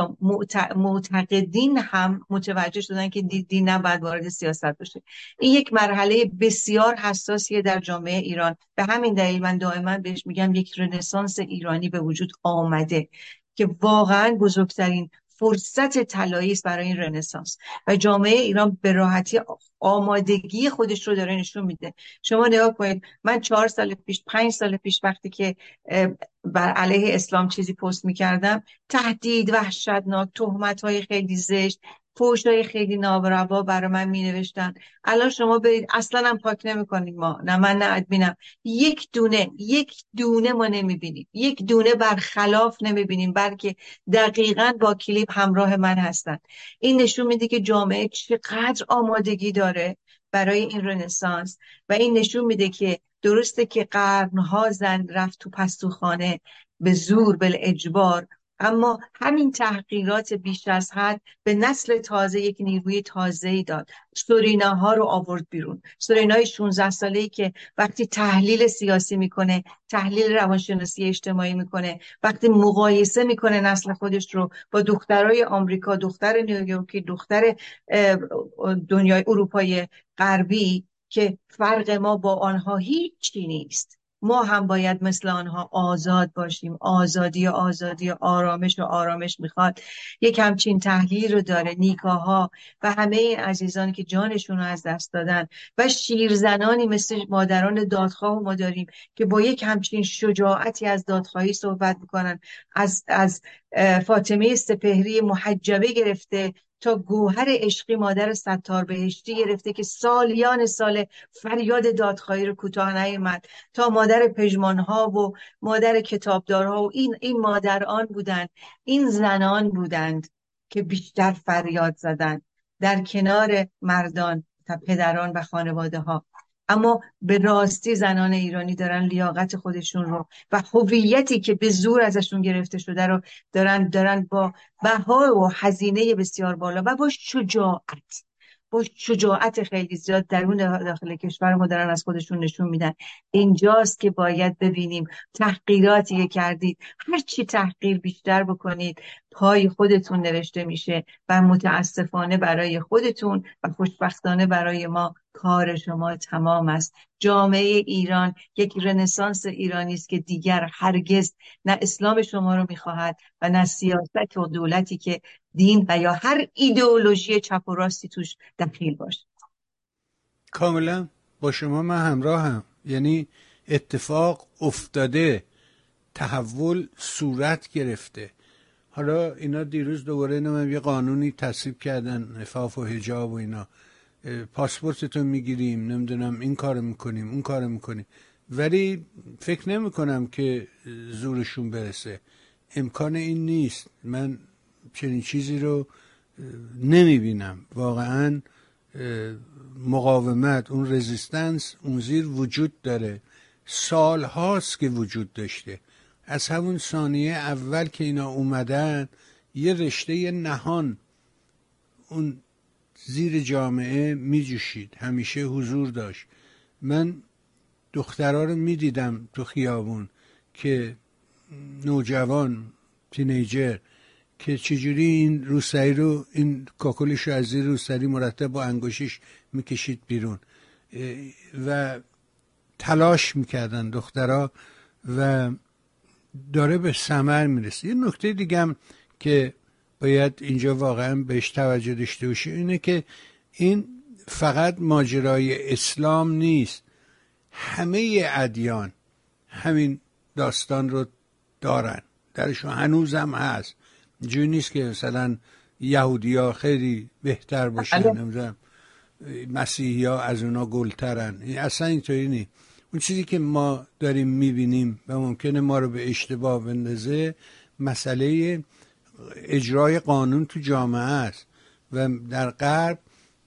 معتقدین هم متوجه شدن که دین نباید وارد سیاست بشه. این یک مرحله بسیار حساسیه در جامعه ایران. به همین دلیل من دائما بهش میگم یک رنسانس ایرانی به وجود آمده که واقعا بزرگترین فرصت طلایی است برای این رنسانس و جامعه ایران به راحتی آمادگی خودش رو داره نشون میده. شما نگاه کنید، من چهار سال پیش پنج سال پیش وقتی که بر علیه اسلام چیزی پست میکردم، تهدید وحشتناک، تهمت‌های خیلی زشت، فحش‌های خیلی ناروا برای من مینوشتن. الان شما برید اصلا هم پاک نمی‌کنید. ما نه، من نه ادمینم، یک دونه یک دونه ما نمی‌بینیم، یک دونه برخلاف نمی‌بینیم، بلکه دقیقاً با کلیپ همراه من هستن. این نشون میده که جامعه چقدر آمادگی داره برای این رنسانس و این نشون میده که درسته که قرن‌ها زن رفت تو پستوخانه به زور، به اجبار، اما همین تحقیرات بیش از حد به نسل تازه یک نیروی تازه‌ای داد. سوریناها رو آورد بیرون. سورینای شانزده ساله‌ای که وقتی تحلیل سیاسی میکنه، تحلیل روانشناسی اجتماعی میکنه، وقتی مقایسه میکنه نسل خودش رو با دخترای آمریکا، دختر نیویورکی، دختر دنیای اروپای غربی، که فرق ما با آنها هیچی نیست، ما هم باید مثل آنها آزاد باشیم. آزادی آزادی آرامش و آرامش میخواد. یک همچین تحلیل رو داره. نیکاها و همه این عزیزانی که جانشون رو از دست دادن و شیرزنانی مثل مادران دادخواه ما داریم که با یک همچین شجاعتی از دادخواهی صحبت میکنن. از, از فاطمه سپهری محجبه گرفته تا گوهر عشقی مادر ستار بهشتی گرفته که سالیان سال فریاد دادخواهی رو کوتاه نیامد، تا مادر پژمانها و مادر کتابدارها و این این مادران بودند، این زنان بودند که بیشتر فریاد زدند در کنار مردان، تا پدران و خانواده ها. اما به راستی زنان ایرانی دارن لیاقت خودشون رو و هویتی که به زور ازشون گرفته شده رو دارن دارن با بها و هزینه بسیار بالا و با شجاعت با شجاعت خیلی زیاد درون داخل کشور ما دارن از خودشون نشون میدن. اینجاست که باید ببینیم تحقیراتی که کردید، هر چی تحقیر بیشتر بکنید پای خودتون نوشته میشه و متاسفانه برای خودتون و خوشبختانه برای ما کار شما تمام است. جامعه ایران یک رنسانس ایرانی است که دیگر هرگز نه اسلام شما رو میخواهد و نه سیاست و دولتی که دین و یا هر ایدئولوژی چپ و راستی توش دخیل باشه. کاملا با شما من همراهم. یعنی اتفاق افتاده، تحول صورت گرفته. حالا اینا دیروز دوباره نمیم یه قانونی تصویب کردن، عفاف و حجاب و اینا، پاسپورتتون میگیریم، نمیدونم این کارو میکنیم اون کارو میکنیم. ولی فکر نمی کنم که زورشون برسه. امکان این نیست. من چنین چیزی رو نمی بینم. واقعا مقاومت، اون رزیستنس اون زیر وجود داره، سال هاست که وجود داشته. از همون ثانیه اول که اینا اومدن یه رشته نهان اون زیر جامعه می جوشید، همیشه حضور داشت. من دخترها رو می دیدم تو خیابون، که نوجوان تینیجر، که چجوری این روسری رو، این کاکلش رو از زیر روسری مرتب با انگشتش می کشید بیرون و تلاش می کردن دخترها و داره به ثمر می رسه. یه نکته دیگه هم که باید اینجا واقعا بهش توجه داشته باشه اینه که این فقط ماجرای اسلام نیست، همه ادیان همین داستان رو دارن، درشون هنوزم هست. اینجوری نیست که مثلا یهودی‌ها خیلی بهتر باشن، نمیدونم مسیحی‌ها از اونا گلترن، اصلا اینطوری نیست. اون چیزی که ما داریم میبینیم و ممکنه ما رو به اشتباه بندازه، مسئله اجرای قانون تو جامعه است و در غرب،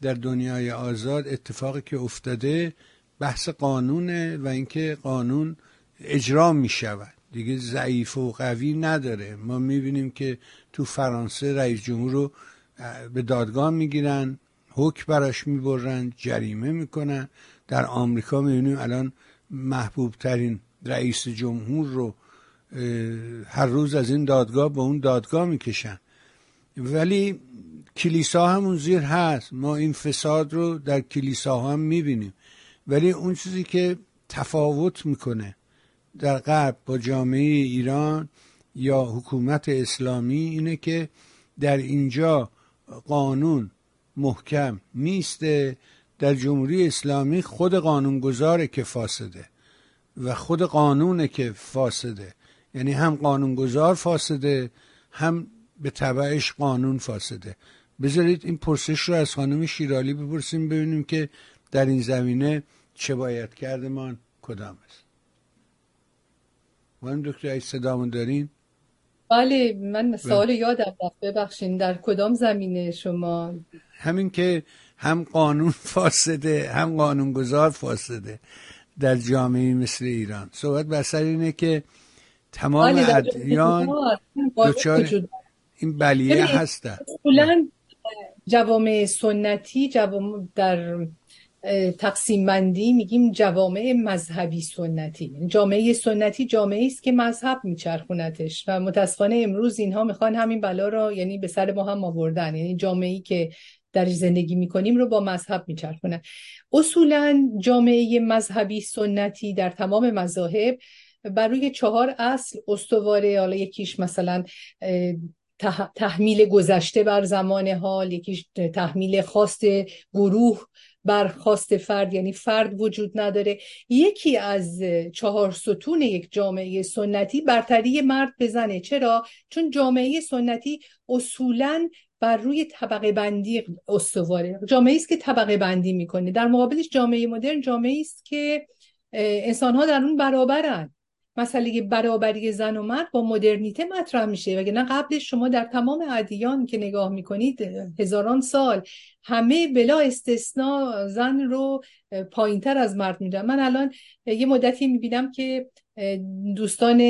در دنیای آزاد، اتفاقی که افتاده بحث قانونه و اینکه قانون اجرا می شود، دیگه ضعیف و قوی نداره. ما می بینیم که تو فرانسه رئیس جمهور رو به دادگاه می گیرن، حکم براش می برن، جریمه می کنن. در آمریکا می بینیم الان محبوب ترین رئیس جمهور رو هر روز از این دادگاه به اون دادگاه میکشن. ولی کلیسا همون زیر هست، ما این فساد رو در کلیسا هم میبینیم. ولی اون چیزی که تفاوت میکنه در غرب با جامعه ایران یا حکومت اسلامی اینه که در اینجا قانون محکم میسته، در جمهوری اسلامی خود قانونگذاره که فاسده و خود قانونه که فاسده. یعنی هم قانونگذار فاسده، هم به تبعش قانون فاسده. بذارید این پرسش رو از خانم شیرالی بپرسیم ببینیم که در این زمینه چه باید کردمان کدام است. من دکتر ای صدامون دارین؟ بله، من سوال یادم رفت، ببخشین. در کدام زمینه شما؟ همین که هم قانون فاسده هم قانونگذار فاسده در جامعه مثل ایران. صحبت بر سر اینه که تمام ادیان دچار این بلیه هستند. اصولا جوامع سنتی، جوامع در تقسیم بندی میگیم جوامع مذهبی سنتی. جامعه سنتی جامعه است که مذهب میچرخونتش و متاسفانه امروز اینها میخوان همین بلا رو یعنی به سر ما هم آوردن. یعنی جامعه‌ای که در زندگی میکنیم رو با مذهب میچرخونن. اصولا جامعه مذهبی سنتی در تمام مذاهب بر روی چهار اصل استواره. حالا یکیش مثلا تح... تحمیل گذشته بر زمان حال، یکیش تحمیل خواست گروه بر خواست فرد، یعنی فرد وجود نداره. یکی از چهار ستون یک جامعه سنتی برتری مرد به زنه. چرا؟ چون جامعه سنتی اصولاً بر روی طبقه بندی استواره. جامعه است که طبقه بندی میکنه. در مقابلش جامعه مدرن جامعه است که انسانها در اون برابرن. مسئله برابری زن و مرد با مدرنیته مطرح میشه، وگرنه قبلش شما در تمام ادیان که نگاه میکنید هزاران سال همه بلا استثناء زن رو پایین تر از مرد میدونن. من الان یه مدتی میبینم که دوستان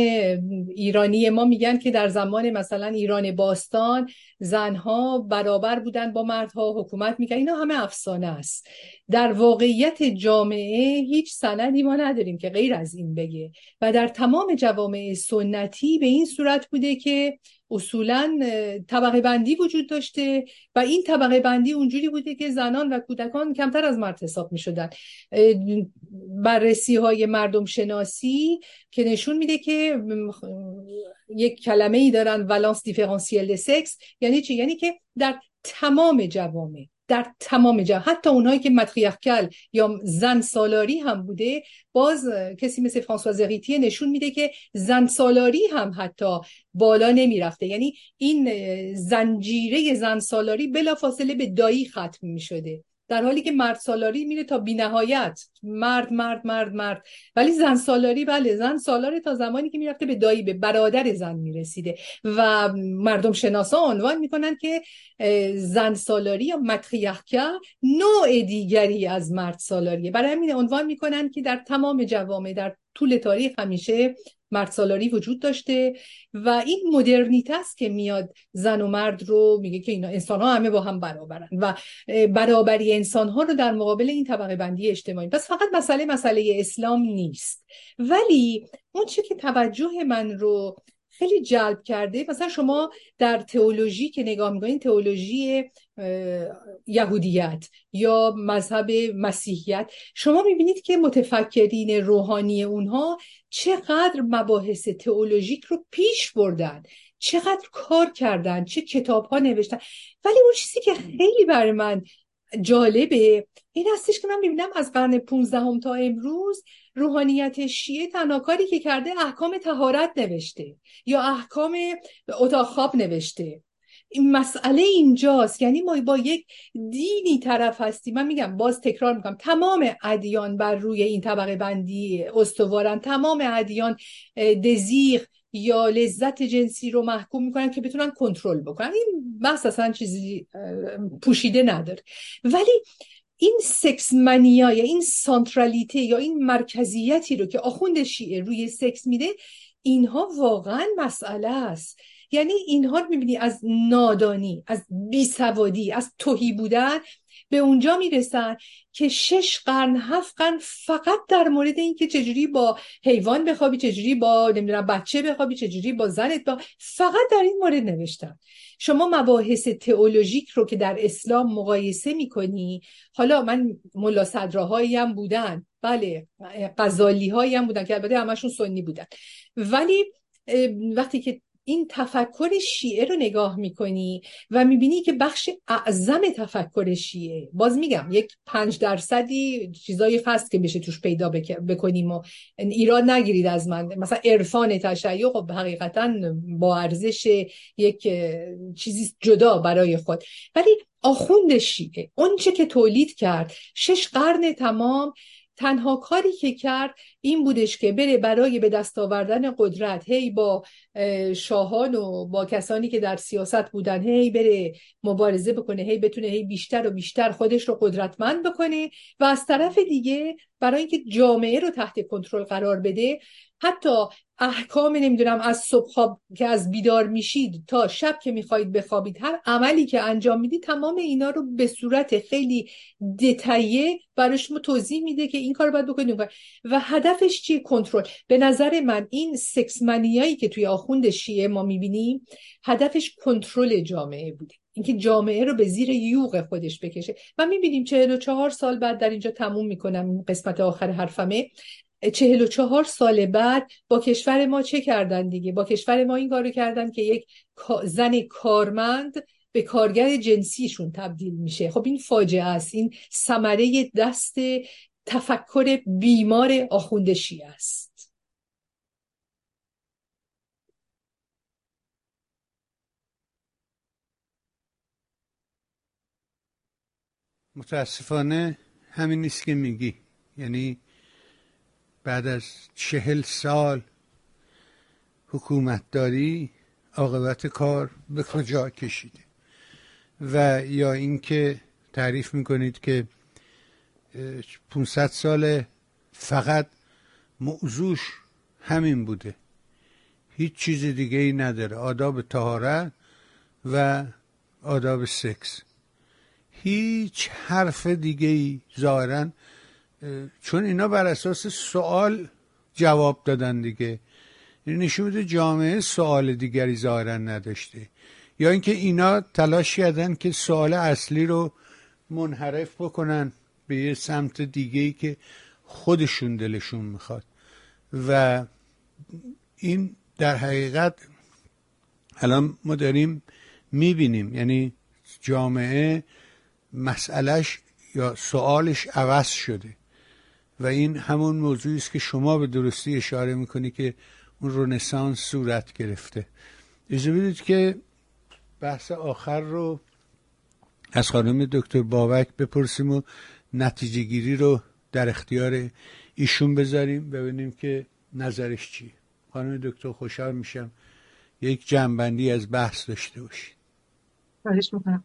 ایرانی ما میگن که در زمان مثلا ایران باستان زنها برابر بودن با مردها، حکومت میکنن. اینا همه افسانه است. در واقعیت جامعه هیچ سندی ما نداریم که غیر از این بگه و در تمام جوامع سنتی به این صورت بوده که اصولاً طبقه بندی وجود داشته و این طبقه بندی اونجوری بوده که زنان و کودکان کمتر از مرد حساب می شدن. بررسی های مردم شناسی که نشون میده که یک کلمه ای دارن، ولانس دیفرانسیل سکس. یعنی چی؟ یعنی که در تمام جوامع، در تمام جا، حتی اونهایی که متریارکال یا زن سالاری هم بوده، باز کسی مثل فرانسوا هریتیه نشون میده که زن سالاری هم حتی بالا نمی رفته. یعنی این زنجیره زن سالاری بلافاصله به دایی ختم می شده. در حالی که مرد سالاری میره تا بی‌نهایت، مرد مرد مرد مرد. ولی زن سالاری، بله، زن سالاری تا زمانی که میرفته به دایی، به برادر زن میرسیده و مردم شناسا عنوان میکنن که زن سالاری یا متریارکه نوع دیگری از مرد سالاریه. برای همین عنوان میکنن که در تمام جوامع در طول تاریخ همیشه مرد سالاری وجود داشته و این مدرنیته است که میاد زن و مرد رو میگه که اینا انسان ها همه با هم برابرن و برابری انسان ها رو در مقابل این طبقه بندی اجتماعی. پس فقط مسئله مسئله اسلام نیست. ولی اون چیزی که توجه من رو خیلی جلب کرده، مثلا شما در تئولوژی که نگاه می‌کنید، تئولوژی یهودیت یا مذهب مسیحیت، شما می‌بینید که متفکرین روحانی اونها چقدر مباحث تئولوژیک رو پیش بردن، چقدر کار کردن، چه کتاب‌ها نوشتن. ولی اون چیزی که خیلی برای من جالبه این هستش که من میبینم از قرن پونزدهم تا امروز روحانیت شیعه تنها کاری که کرده احکام طهارت نوشته یا احکام اتاق خواب نوشته. این مسئله اینجاست، یعنی ما با یک دینی طرف هستیم. من میگم، باز تکرار میکنم، تمام ادیان بر روی این طبقه بندی استوارن، تمام ادیان دزیغ یا لذت جنسی رو محکوم میکنن که بتونن کنترل بکنن. این بحث اصلا چیزی پوشیده نداره. ولی این سکس منیا یا این سانترالیته یا این مرکزیتی رو که آخوند شیعه روی سکس میده، اینها واقعا مسئله است. یعنی اینها رو میبینی از نادانی، از بیسوادی، از تهی بودن به اونجا میرسن که شش قرن هفت قرن فقط در مورد این که چجوری با حیوان بخوابی، چجوری با نمیدونم بچه بخوابی، چجوری با زنت بخوابی، فقط در این مورد نوشتن. شما مباحث تئولوژیک رو که در اسلام مقایسه میکنی، حالا من ملا صدراهایی هم بودن، بله، غزالی هایی هم بودن که البته همشون سنی بودن، ولی وقتی که این تفکر شیعه رو نگاه میکنی و میبینی که بخش اعظم تفکر شیعه، باز میگم یک پنج درصدی چیزایی هست که بشه توش پیدا بکنیم و ایراد نگیرید از من، مثلا عرفان تشیع خب حقیقتا با ارزش یک چیزی جدا برای خود، ولی آخوند شیعه اون چه که تولید کرد شش قرن تمام، تنها کاری که کرد این بودش که بره برای به دست آوردن قدرت، هی با شاهان و با کسانی که در سیاست بودن هی بره مبارزه بکنه، هی بتونه هی بیشتر و بیشتر خودش رو قدرتمند بکنه و از طرف دیگه برای اینکه جامعه رو تحت کنترل قرار بده، حتی احکام نمیدونم از صبح خواب که از بیدار میشید تا شب که میخواید بخوابید، هر عملی که انجام میدید تمام اینا رو به صورت خیلی دتایل برای شما توضیح میده که این کارو باید بکنید و هدفش چیه؟ کنترل. به نظر من این سکس منیایی که توی آخوند شیعه ما میبینیم هدفش کنترل جامعه بوده، اینکه جامعه رو به زیر یوغ خودش بکشه. ما میبینیم چهل و چهار سال بعد، در اینجا تموم میکنم قسمت آخر حرفمه، چهل و چهار سال بعد با کشور ما چه کردن دیگه؟ با کشور ما این کارو کردن که یک زن کارمند به کارگر جنسیشون تبدیل میشه. خب این فاجعه است، این ثمره دست تفکر بیمار آخوند شیعه است. متاسفانه همین نیست که میگی، یعنی بعد از چهل سال حکومتداری عاقبت کار به کجا کشیده. و یا اینکه تعریف میکنید که پانصد سال فقط موضوعش همین بوده، هیچ چیز دیگه ای نداره، آداب طهارت و آداب سکس، هیچ حرف دیگه ای ظاهرن، چون اینا بر اساس سوال جواب دادن دیگه. این نشون میده جامعه سوال دیگری ظاهرا نداشته، یا اینکه اینا تلاش کردن که سوال اصلی رو منحرف بکنن به یه سمت دیگه‌ای که خودشون دلشون میخواد. و این در حقیقت الان ما داریم میبینیم، یعنی جامعه مسئلهش یا سوالش عوض شده و این همون موضوعی است که شما به درستی اشاره میکنی که اون رنسانس صورت گرفته. اجازه بدید که بحث آخر رو از خانم دکتر بابک بپرسیم و نتیجه گیری رو در اختیار ایشون بذاریم، ببینیم که نظرش چیه. خانم دکتر خوشحال میشم یک جنبندی از بحث داشته باشید. خواهش میکنم.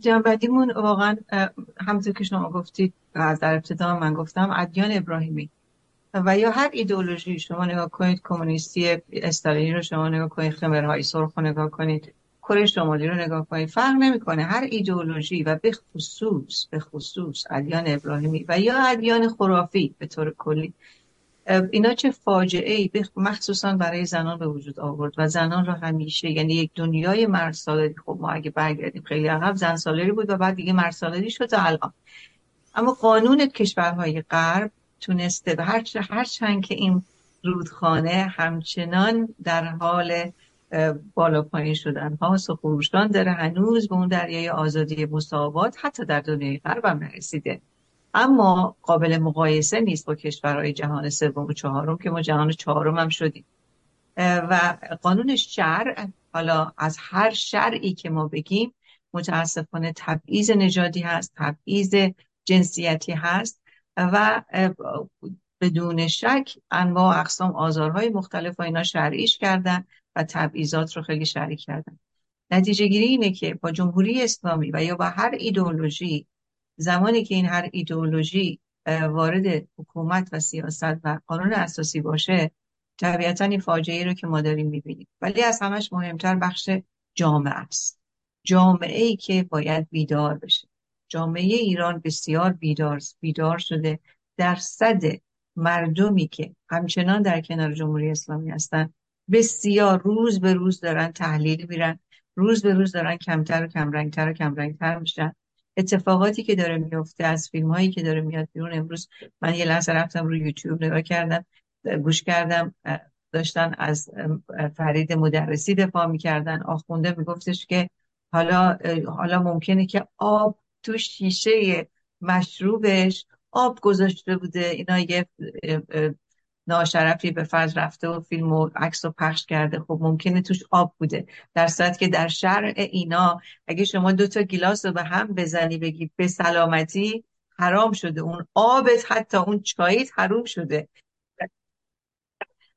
جنبندیمون واقعا همونطور که شما گفتید از در ابتدا من گفتم، ادیان ابراهیمی و یا هر ایدئولوژی شما نگاه کنید، کمونیستی استالینی رو شما نگاه کنید، خمرهای سرخ رو نگاه کنید، کره شمالی رو نگاه کنید، فرق نمیکنه. هر ایدئولوژی و به خصوص به خصوص ادیان ابراهیمی و یا ادیان خرافی به طور کلی، اینا چه فاجعه‌ای مخصوصا برای زنان به وجود آورد و زنان را همیشه، یعنی یک دنیای مرد سالاری. خب ما اگه برگردیم خیلی عقب، زن سالاری بود و بعد دیگه مرد سالاری شد تا الان. اما قانون کشورهای غرب تونسته به هر هر چند که این رودخانه همچنان در حال بالا پایین شدن هاست و خروشان داره، هنوز به اون دریای آزادی مساوات حتی در دنیای غرب هم نرسیده، اما قابل مقایسه نیست با کشورهای جهان سوم و چهارم که ما جهان چهارم هم شدیم. و قانون شرع، حالا از هر شرعی که ما بگیم، متاسفانه تبعیض نژادی هست، تبعیض جنسیتی هست و بدون شک انواع و اقسام آزارهای مختلف و اینا شرعیش کردن و تبعیضات رو خیلی شرعی کردن. نتیجه گیری اینه که با جمهوری اسلامی و یا با هر ایدئولوژی، زمانی که این هر ایدئولوژی وارد حکومت و سیاست و قانون اساسی باشه، طبیعتاً این فاجعه‌ای رو که ما داریم می‌بینیم. ولی از همش مهمتر بخش جامعه است. جامعه‌ای که باید بیدار بشه. جامعه ایران بسیار بیدار بیدار شده. درصد مردمی که همچنان در کنار جمهوری اسلامی هستن بسیار روز به روز دارن تحلیل میرن، روز به روز دارن کمتر و کم رنگتر و کم رنگتر میشن. اتفاقاتی که داره میفته، از فیلم هایی که داره میاد بیرون، امروز من یه لحظه رفتم روی یوتیوب نگاه کردم، گوش کردم، داشتن از فرید مدرسی دفاع میکردن. آخونده میگفتش که حالا حالا ممکنه که آب تو شیشه مشروبش آب گذاشته بوده، اینا یه ناشرفی به فرض رفته و فیلم و عکس رو پخش کرده، خب ممکنه توش آب بوده، در صورتی که در شرع اینا اگه شما دو تا گیلاس رو به هم بزنی بگی به سلامتی، حرام شده اون آبت، حتی اون چایت حرام شده.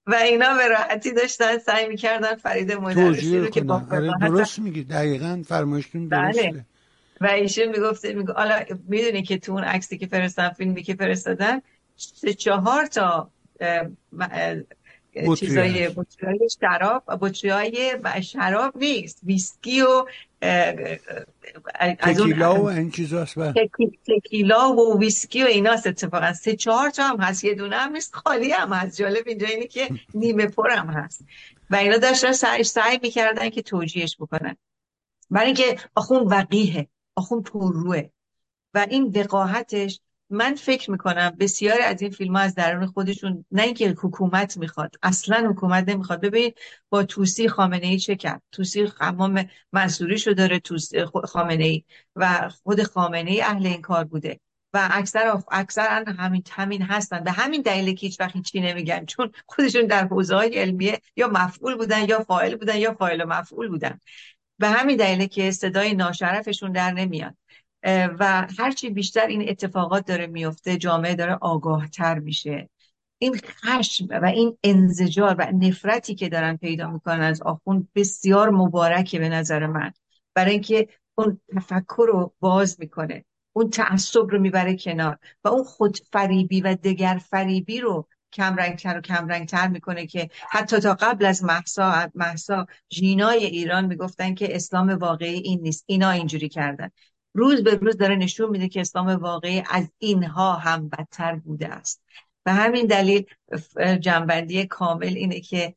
و اینا به راحتی داشتن سعی می‌کردن فرید مدرسی رو که با درست میگی، دقیقاً فرمایشتون درسته. بله. و ایشون میگفته، میگه حالا میدونی که تو اون عکسی که فرستادن، فیلمی که فرستادن، چهار تا چیزای بطری‌های شراب، بطری‌های شراب نیست، ویسکی و تکیلا و این چیزاست، تکیلا و ویسکی و ایناست. اتفاقا سه چهار تا هم هست، یه دونه هم نیست، خالی هم هست. جالب اینجا اینه که نیمه پر هم هست و اینا داشتن سعی سعی می‌کردن که توجیهش بکنن، برای اینکه آخون وقیحه، آخون پرروه و این وقاحتش. من فکر میکنم بسیاری از این فیلم‌ها از درون خودشون، نه اینکه حکومت میخواد، اصلا حکومت نمیخواد. ببینید با طوسی خامنه‌ای چه کرد، طوسی حمام منصوریشو داره، طوسی خامنه‌ای و خود خامنه‌ای اهل این کار بوده و اکثر اکثرا همین همین هستن. به همین دلیله که هیچ وقت هیچی نمیگن، چون خودشون در حوزه‌های علمیه یا مفعول بودن یا فاعل بودن یا فاعل و مفعول بودن. به همین دلیله که صدای ناشرفشون در نمیاد و هرچی بیشتر این اتفاقات داره میفته، جامعه داره آگاهتر میشه. این خشم و این انزجار و نفرتی که دارن پیدا میکنن از آخوند بسیار مبارکه به نظر من، برای اینکه اون تفکر رو باز میکنه، اون تعصب رو میبره کنار و اون خودفریبی و دگرفریبی رو کم رنگتر و کم رنگتر میکنه که حتی تا قبل از مهسا مهسا جینای ایران میگفتن که اسلام واقعی این نیست، اینا اینجوری کردن. روز به روز داره نشون میده که اسلام واقعی از اینها هم بدتر بوده است. و همین دلیل جنبندی کامل اینه که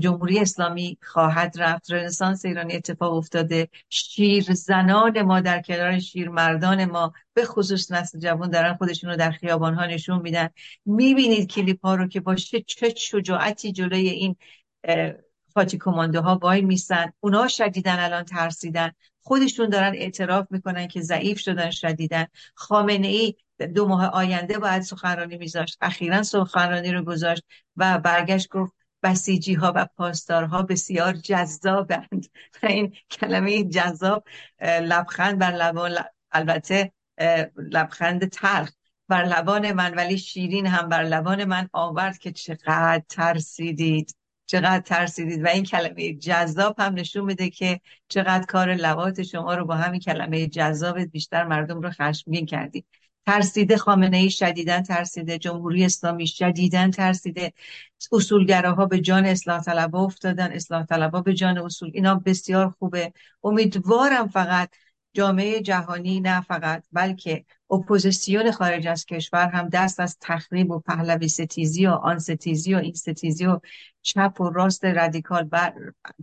جمهوری اسلامی خواهد رفت، رنسانس ایرانی اتفاق افتاده، شیر زنان ما در کنار شیر مردان ما، به خصوص نسل جوان، دارن خودشون رو در خیابان‌ها نشون میدن. میبینید کلیپ‌ها رو که با چه شجاعتی جلوی این فاتی کماندوها وای میسن. اونها شدیدن الان ترسیدن، خودشون دارن اعتراف میکنن که ضعیف شدن شدیدن. خامنه‌ای دو ماه آینده باید سخنرانی میذاشت، اخیراً سخنرانی رو گذاشت و برگشت گفت بسیجی ها و پاسدارها بسیار جذابند و این کلمه جذاب لبخند بر لبان، البته لبخند تلخ بر لبان من ولی شیرین هم بر لبان من آورد که چقدر ترسیدید، چقدر ترسیدید. و این کلمه جذاب هم نشون میده که چقدر کار لواط شما رو با همین کلمه جذاب بیشتر مردم رو خشمگین کردید. ترسیده خامنه‌ای، شدیداً ترسیده، جمهوری اسلامی شدیداً ترسیده، اصولگراها به جان اصلاح طلبها افتادن، اصلاح طلبها به جان اصول. اینا بسیار خوبه. امیدوارم فقط جامعه جهانی نه فقط بلکه اپوزیسیون خارج از کشور هم دست از تخریب و پهلوی ستیزی و آن ستیزی و این ستیزی و چپ و راست رادیکال بر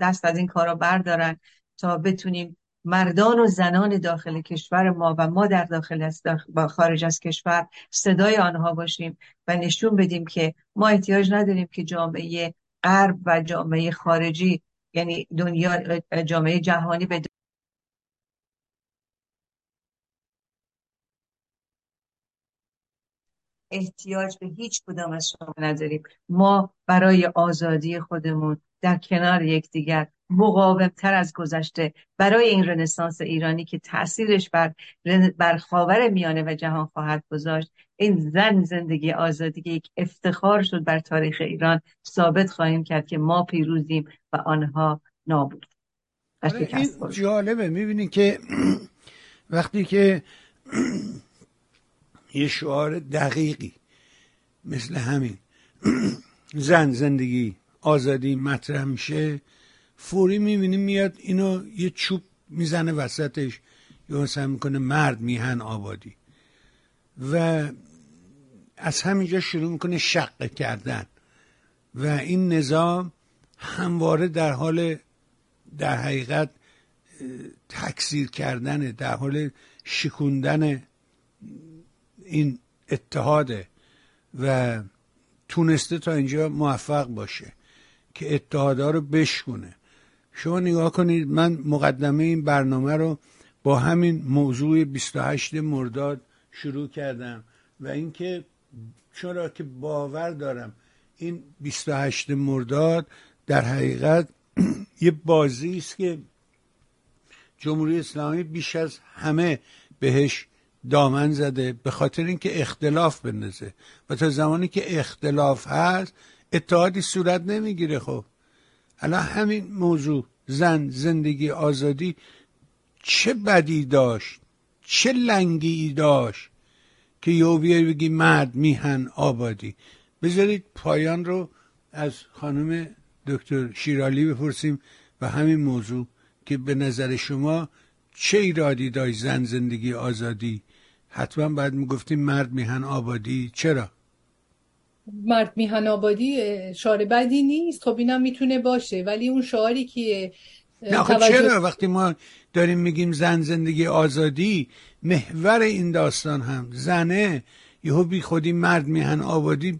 دست از این کارا بردارن تا بتونیم مردان و زنان داخل کشور ما و ما در داخل از داخل خارج از کشور صدای آنها باشیم و نشون بدیم که ما احتیاج نداریم که جامعه غرب و جامعه خارجی یعنی دنیا جامعه جهانی به احتیاج به هیچ کدام از شما نداریم. ما برای آزادی خودمون در کنار یکدیگر مقاومتر از گذشته برای این رنسانس ایرانی که تأثیرش بر بر خاورمیانه و جهان خواهد گذاشت، این زن زندگی آزادی که یک افتخار شد بر تاریخ ایران، ثابت خواهیم کرد که ما پیروزیم و آنها نابود. این جالبه، میبینین که وقتی که یه شعار دقیقی مثل همین زن زندگی آزادی مطرح میشه، فوری میبینیم میاد اینو یه چوب میزنه وسطش یا مثلا میکنه مرد میهن آبادی و از همینجا شروع میکنه شق کردن و این نظام همواره در حال در حقیقت تکثیر کردنه، در حال شکوندن این اتحاده و تونسته تا اینجا موفق باشه که اتحادها رو بشکونه. شما نگاه کنید، من مقدمه این برنامه رو با همین موضوع بیست و هشتم مرداد شروع کردم و اینکه چرا که باور دارم این بیست و هشتم مرداد در حقیقت یه بازی است که جمهوری اسلامی بیش از همه بهش دامن زده به خاطر اینکه اختلاف بندازه و تا زمانی که اختلاف هست اتحادی صورت نمیگیره. خب الان همین موضوع زن زندگی آزادی چه بدی داشت، چه لنگی داشت که یهو بیای بگی مرد میهن آبادی. بذارید پایان رو از خانم دکتر شیر الی بپرسیم و همین موضوع که به نظر شما چه ایرادی داشت زن زندگی آزادی؟ حتما باید میگفتیم مرد میهن آبادی. چرا؟ مرد میهن آبادی شعار بدی نیست، خب اینم میتونه باشه، ولی اون شعاری که نه خب توجه... چرا وقتی ما داریم میگیم زن زندگی آزادی محور این داستان هم زنه، یهو بی خودی مرد میهن آبادی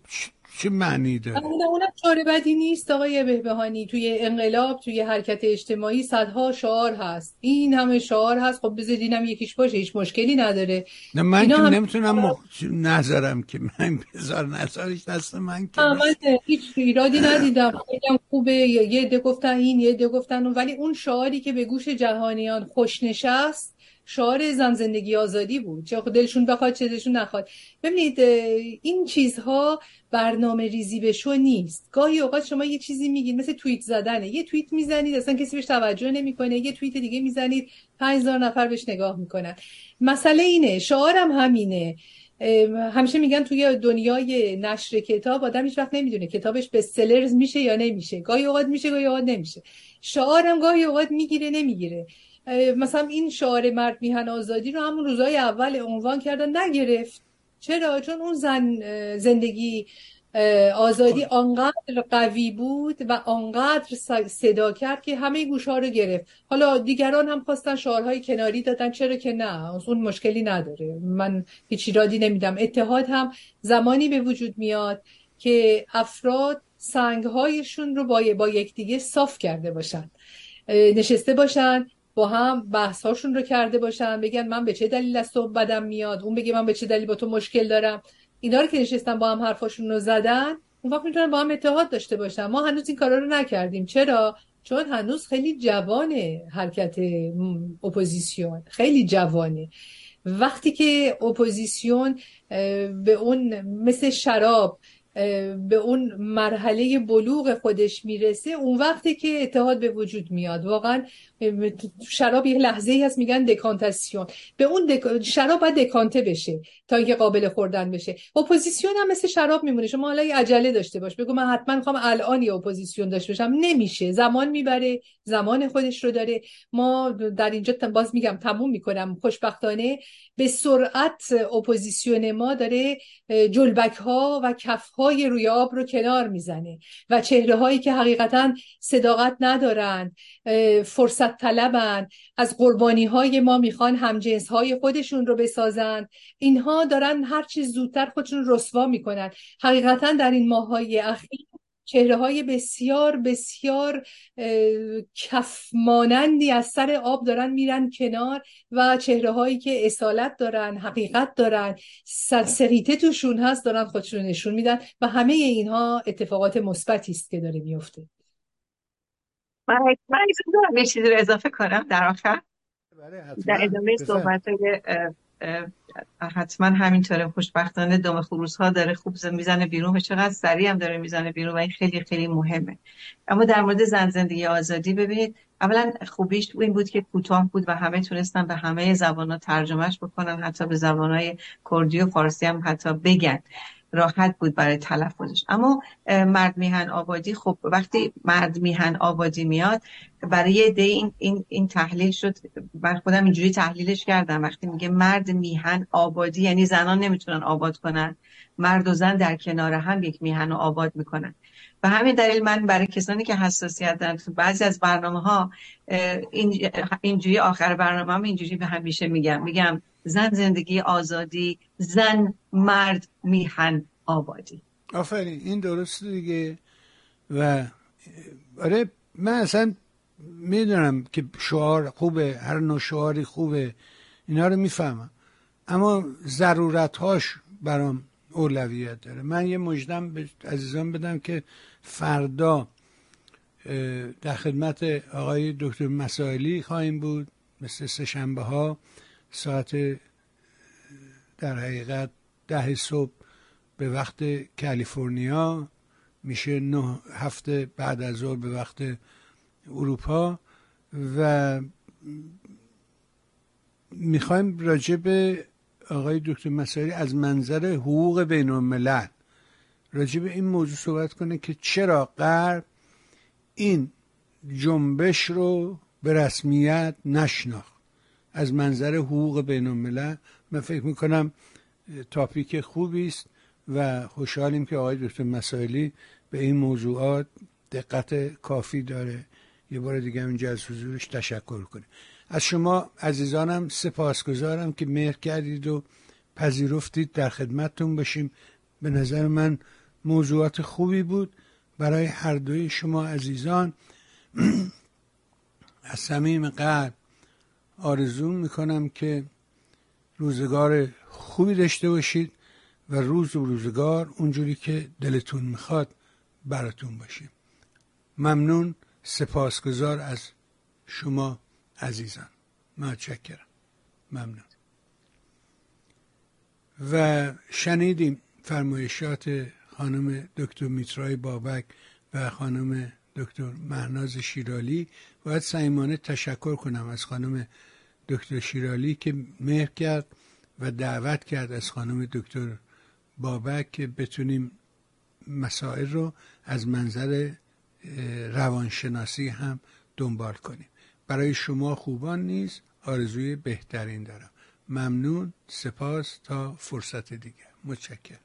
چه معنی داره؟ اونم شعار بدی نیست آقای بهبهانی. توی انقلاب، توی حرکت اجتماعی صدها شعار هست، این همه شعار هست، خب بذارینم یکیش باشه، هیچ مشکلی نداره. نه من که نمیتونم هم... نظرم که من بذار نظرش دست من که من هیچ ایرادی ندیدم، خیلی خوبه. یه عده گفتن این، یه عده گفتن، ولی اون شعاری که به گوش جهانیان خوش نشست شعار زن زندگی آزادی بود، چه دلشون بخواد چه دلشون نخواد. ببینید این چیزها برنامه ریزی به شو نیست. گاهی اوقات شما یه چیزی میگید مثل توییت زدنه، یه توییت میزنید اصلا کسی بهش توجه نمیکنه، یه توییت دیگه میزنید پنج هزار نفر بهش نگاه میکنن. مسئله اینه، شعارم همینه. همیشه میگن توی دنیای نشر کتاب آدم هیچ وقت نمیدونه کتابش به سلرز میشه یا نمیشه، گاهی اوقات میشه گاهی اوقات نمیشه. شعارم گاهی اوقات میگیره نمیگیره. مثلا این شعار مرد میهن آزادی رو همون روزای اول عنوان کردن، نگرفت. چرا؟ چون اون زن زندگی آزادی آنقدر قوی بود و آنقدر صدا کرد که همه گوش‌ها رو گرفت. حالا دیگران هم خواستن شعارهای کناری دادن، چرا که نه، اون مشکلی نداره، من هیچ ایرادی نمیدم. اتحاد هم زمانی به وجود میاد که افراد سنگ‌هایشون رو با یکدیگه صاف کرده باشن، نشسته باشن با هم بحث هاشون رو کرده باشن، بگن من به چه دلیل از تو بدم میاد، اون بگه من به چه دلیل با تو مشکل دارم. اینا رو که نشستن با هم حرفاشون رو زدن، اون وقت میتونن با هم اتحاد داشته باشن. ما هنوز این کارا رو نکردیم. چرا؟ چون هنوز خیلی جوانه حرکت اپوزیسیون، خیلی جوانه. وقتی که اپوزیسیون به اون مثل شراب به اون مرحله بلوغ خودش میرسه، اون وقتی که اتحاد به وجود میاد. واقعا شراب یه لحظه‌ای هست میگن دکانتاسیون، به اون دک... شراب باید دکانته بشه تا اینکه قابل خوردن بشه. اپوزیسیون هم مثل شراب میمونه. شما حالا یه عجله داشته باش، بگو من حتما میخوام الان یه اپوزیسیون داشته باشم، نمیشه، زمان میبره، زمان خودش رو داره. ما در اینجا باز میگم تموم میکنم، خوشبختانه به سرعت اپوزیسیون ما داره جلبک‌ها و کف‌ها های روی آب رو کنار میزنه و چهره هایی که حقیقتاً صداقت ندارن، فرصت طلبن، از قربانی های ما میخوان همجنس های خودشون رو بسازن. اینها دارن هر چیز زودتر خودشون رسوا میکنن. حقیقتاً در این ماه های اخیر چهره های بسیار بسیار کف مانندی از سر آب دارن میرن کنار و چهره هایی که اصالت دارن، حقیقت دارن، سنسریته توشون هست، دارن خودشون نشون میدن و همه اینها اتفاقات مثبتی است که داره میفته. من من دارم یه چیزی رو اضافه کنم در آخر. در ادامه صحبت‌های حتما همینطوره، خوشبختانه دم خروس ها داره خوب میزنه بیرون و چقدر سریع هم داره میزنه بیرون و این خیلی خیلی مهمه. اما در مورد زن زندگی آزادی ببینید، اولا خوبیش این بود که کوتاه بود و همه تونستن به همه زبان‌ها ترجمهش بکنن، حتی به زبان‌های کردی و فارسی هم حتی بگن، راحت بود برای تلفظش. اما مرد میهن آبادی، خب وقتی مرد میهن آبادی میاد برای یه عده این, این, این تحلیل شد، من خودم اینجوری تحلیلش کردم، وقتی میگه مرد میهن آبادی یعنی زنان نمیتونن آباد کنن، مرد و زن در کنار هم یک میهن رو آباد میکنن. و همین دلیل من برای کسانی که حساسیت دارن تو بعضی از برنامه ها این اینجوری آخر برنامه هم اینجوری به همیشه میگم میگم زن زندگی آزادی، زن مرد میهن آبادی. آفرین، این درسته دیگه. و آره من اصلا میدونم که شعار خوبه، هر نوع شعاری خوبه، اینا رو میفهمم، اما ضرورتهاش برام اولویت داره. من یه مژدم به عزیزان بدم که فردا در خدمت آقای دکتر مسائلی خواهیم بود، مثل سه شنبه ها ساعت در حقیقت ده صبح به وقت کالیفرنیا، میشه نه هفته بعد از ظهر به وقت اروپا، و میخوایم راجع به آقای دکتر مسائلی از منظر حقوق بین الملل راجع به این موضوع صحبت کنه که چرا غرب این جنبش رو به رسمیت نشناخت از منظر حقوق بین الملل. من فکر میکنم تاپیک خوبی است و خوشحالیم که آقای دکتر مسائلی به این موضوعات دقت کافی داره. یه بار دیگه هم اینجا از حضورش تشکر کنیم. از شما عزیزانم سپاسگزارم که مهر کردید و پذیرفتید در خدمتتون باشیم. به نظر من موضوعات خوبی بود برای هر دوی شما عزیزان. از صمیم قلب آرزو میکنم که روزگار خوبی داشته باشید و روز و روزگار اونجوری که دلتون میخواد براتون باشه. ممنون، سپاسگزار از شما عزیزان، متشکرم، ممنون. و شنیدیم فرمایشات خانم دکتر میترا بابک و خانم دکتر مهناز شیر الی. باید صمیمانه تشکر کنم از خانم دکتر شیر الی که مهر کرد و دعوت کرد از خانم دکتر بابک که بتونیم مسائل رو از منظر روانشناسی هم دنبال کنیم. برای شما خوبان نیز آرزوی بهترین دارم. ممنون، سپاس، تا فرصت دیگر، متشکرم.